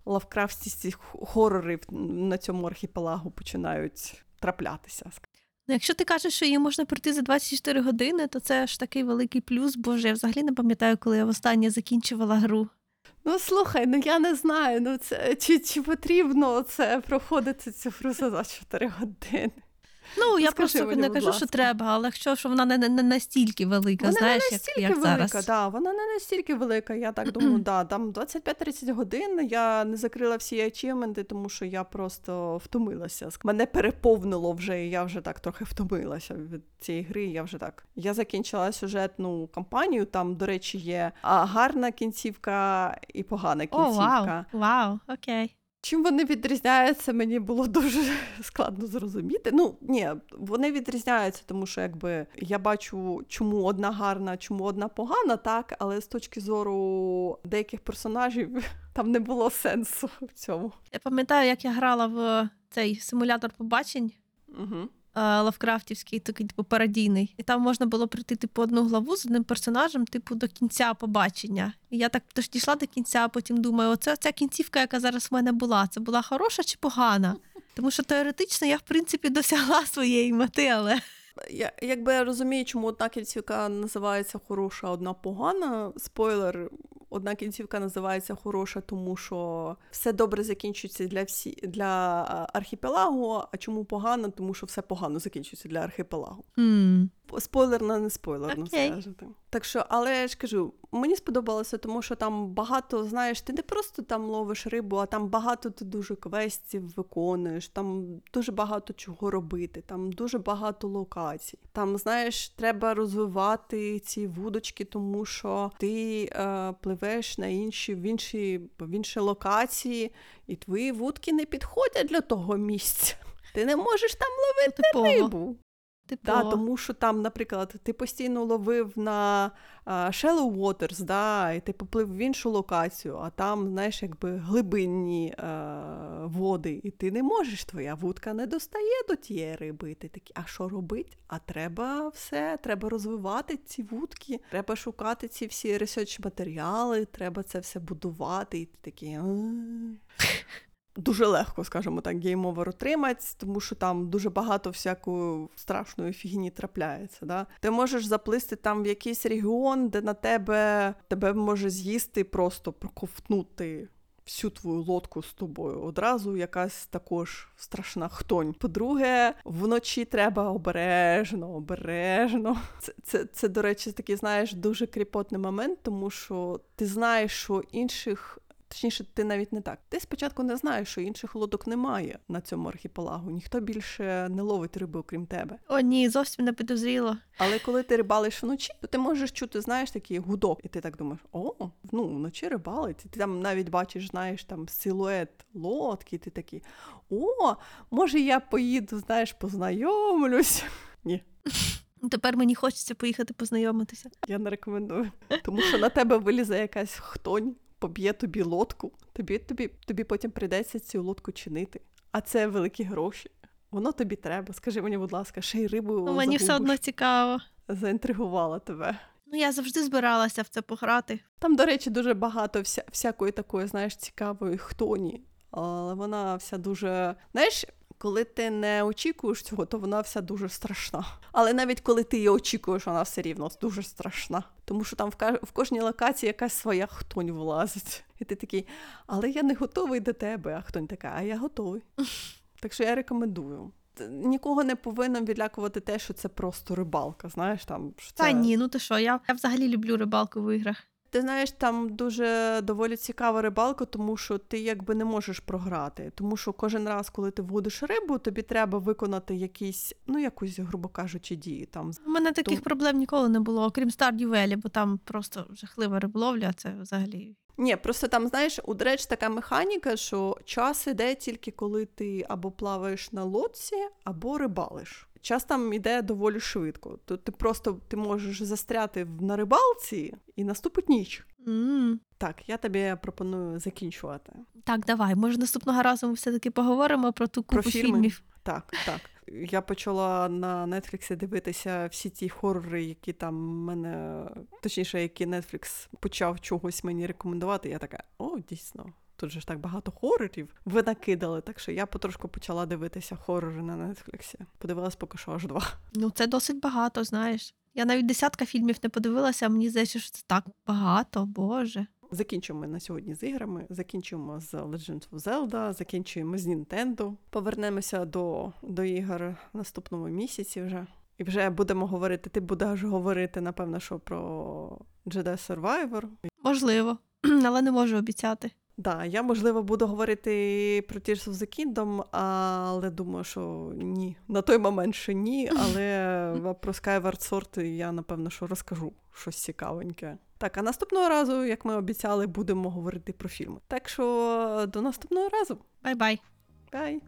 лавкрафтівські хорори на цьому архіпелагу починають траплятися. Якщо ти кажеш, що її можна пройти за 24 години, то це ж такий великий плюс. Боже, я взагалі не пам'ятаю, коли я востаннє закінчувала гру. Ну, слухай, ну я не знаю, ну це чи потрібно це проходити цю гру за 24 години? Ну, я просто не кажу, що треба, але якщо що вона не настільки велика, вона, знаєш, не настільки як велика, зараз. Да, вона не настільки велика, я так думаю, да, там 25-30 годин, я не закрила всі ачівменти, тому що я просто втомилася. Мене переповнило вже, і я вже так трохи втомилася від цієї гри, Я закінчила сюжетну кампанію, там, до речі, є гарна кінцівка і погана кінцівка. О, вау, окей. Чим вони відрізняються, мені було дуже складно зрозуміти. Ну, ні, вони відрізняються, тому що якби я бачу, чому одна гарна, чому одна погана, так, але з точки зору деяких персонажів там не було сенсу в цьому. Я пам'ятаю, як я грала в цей симулятор побачень. Угу. Лавкрафтівський, такий, типу, пародійний. І там можна було прийти, типу, одну главу з одним персонажем, типу, до кінця побачення. І я так тож дійшла до кінця, а потім думаю, ця кінцівка, яка зараз в мене була, це була хороша чи погана? Тому що теоретично я, в принципі, досягла своєї мети, але... Я розумію, чому одна кінцівка називається хороша, одна погана. Спойлер, одна кінцівка називається хороша, тому що все добре закінчується для архіпелагу, а чому погано? Тому що все погано закінчується для архіпелагу. Спойлерно, не спойлерно, скажете. Так що, але я ж кажу, мені сподобалося, тому що там багато, знаєш, ти не просто там ловиш рибу, а там багато ти дуже квестів виконуєш, там дуже багато чого робити, там дуже багато локацій. Там, знаєш, треба розвивати ці вудочки, тому що ти пливеш на інші локації, і твої вудки не підходять для того місця. Ти не можеш там ловити рибу. Типу... Да, тому що там, наприклад, ти постійно ловив на shallow waters, да, і ти поплив в іншу локацію, а там, знаєш, якби глибинні води, і ти не можеш, твоя вудка не достає до тієї риби. Ти такий, а що робить? А треба все, треба розвивати ці вудки, треба шукати ці всі research матеріали, треба це все будувати, і ти такий... Дуже легко, скажімо так, гейм-овер отримати, тому що там дуже багато всякої страшної фігні трапляється. Да? Ти можеш заплисти там в якийсь регіон, де на тебе може з'їсти, просто проковтнути всю твою лодку з тобою. Одразу якась також страшна хтонь. По-друге, вночі треба обережно. Це, до речі, такий, знаєш, дуже кріпотний момент, тому що ти знаєш, що інших... Точніше, ти навіть не так. Ти спочатку не знаєш, що інших лодок немає на цьому архіпелагу. Ніхто більше не ловить риби, окрім тебе. О, ні, зовсім не підозріло. Але коли ти рибалиш вночі, то ти можеш чути, знаєш, такий гудок. І ти так думаєш, о, ну, вночі рибалить. І ти там навіть бачиш, знаєш, там силует лодки. І ти такий, о, може я поїду, знаєш, познайомлюсь. Ні. Тепер мені хочеться поїхати познайомитися. Я не рекомендую. Тому що на тебе вилізе якась хтонь. Поб'є тобі лодку, тобі потім прийдеться цю лодку чинити. А це великі гроші. Воно тобі треба. Скажи мені, будь ласка, ще й рибу загубиш. Мені все одно цікаво. Заінтригувала тебе. Ну, я завжди збиралася в це пограти. Там, до речі, дуже багато всякої такої, знаєш, цікавої хтоні. Але вона вся дуже... Знаєш, коли ти не очікуєш цього, то вона вся дуже страшна. Але навіть коли ти її очікуєш, вона все рівно дуже страшна. Тому що там в кожній локації якась своя хтонь влазить. І ти такий, але я не готовий до тебе. А хтонь така, а я готовий. Так що я рекомендую. Нікого не повинен відлякувати те, що це просто рибалка, знаєш, там. Що це... Та ні, ну ти що, я взагалі люблю рибалку в іграх. Ти знаєш, там дуже доволі цікава рибалка, тому що ти якби не можеш програти. Тому що кожен раз, коли ти вводиш рибу, тобі треба виконати якісь, ну, якусь, грубо кажучи, дії. Там. У мене таких проблем ніколи не було, окрім Stardew Valley, бо там просто жахлива риболовля, це взагалі... Ні, просто там, знаєш, у Dredge така механіка, що час іде тільки коли ти або плаваєш на лодці, або рибалиш. Час там іде доволі швидко. То ти можеш застряти на рибалці і наступить ніч. Так, я тобі пропоную закінчувати. Так, давай. Може, наступного разу ми все-таки поговоримо про ту купу фільмів. Так. Я почала на Netflix дивитися всі ті хорори, які там мене... Точніше, які Netflix почав чогось мені рекомендувати. Я така, о, дійсно, тут же ж так багато хорорів. Ви накидали, так що я потрошку почала дивитися хорори на Netflix. Подивилась поки що аж 2. Ну, це досить багато, знаєш. Я навіть 10 фільмів не подивилася, а мені здається, що це так багато, боже. Закінчуємо на сьогодні з іграми, закінчуємо з Legend of Zelda, закінчуємо з Nintendo. Повернемося до ігор наступному місяці вже. І вже будемо говорити, ти будеш говорити, напевно, що про Jedi Survivor. Можливо, але не можу обіцяти. Да, я, можливо, буду говорити про Tears of the Kingdom, але думаю, що ні. На той момент, що ні, але про Skyward Sword я, напевно, що розкажу щось цікавеньке. Так, а наступного разу, як ми обіцяли, будемо говорити про фільми. Так що до наступного разу. Бай-бай. Бай.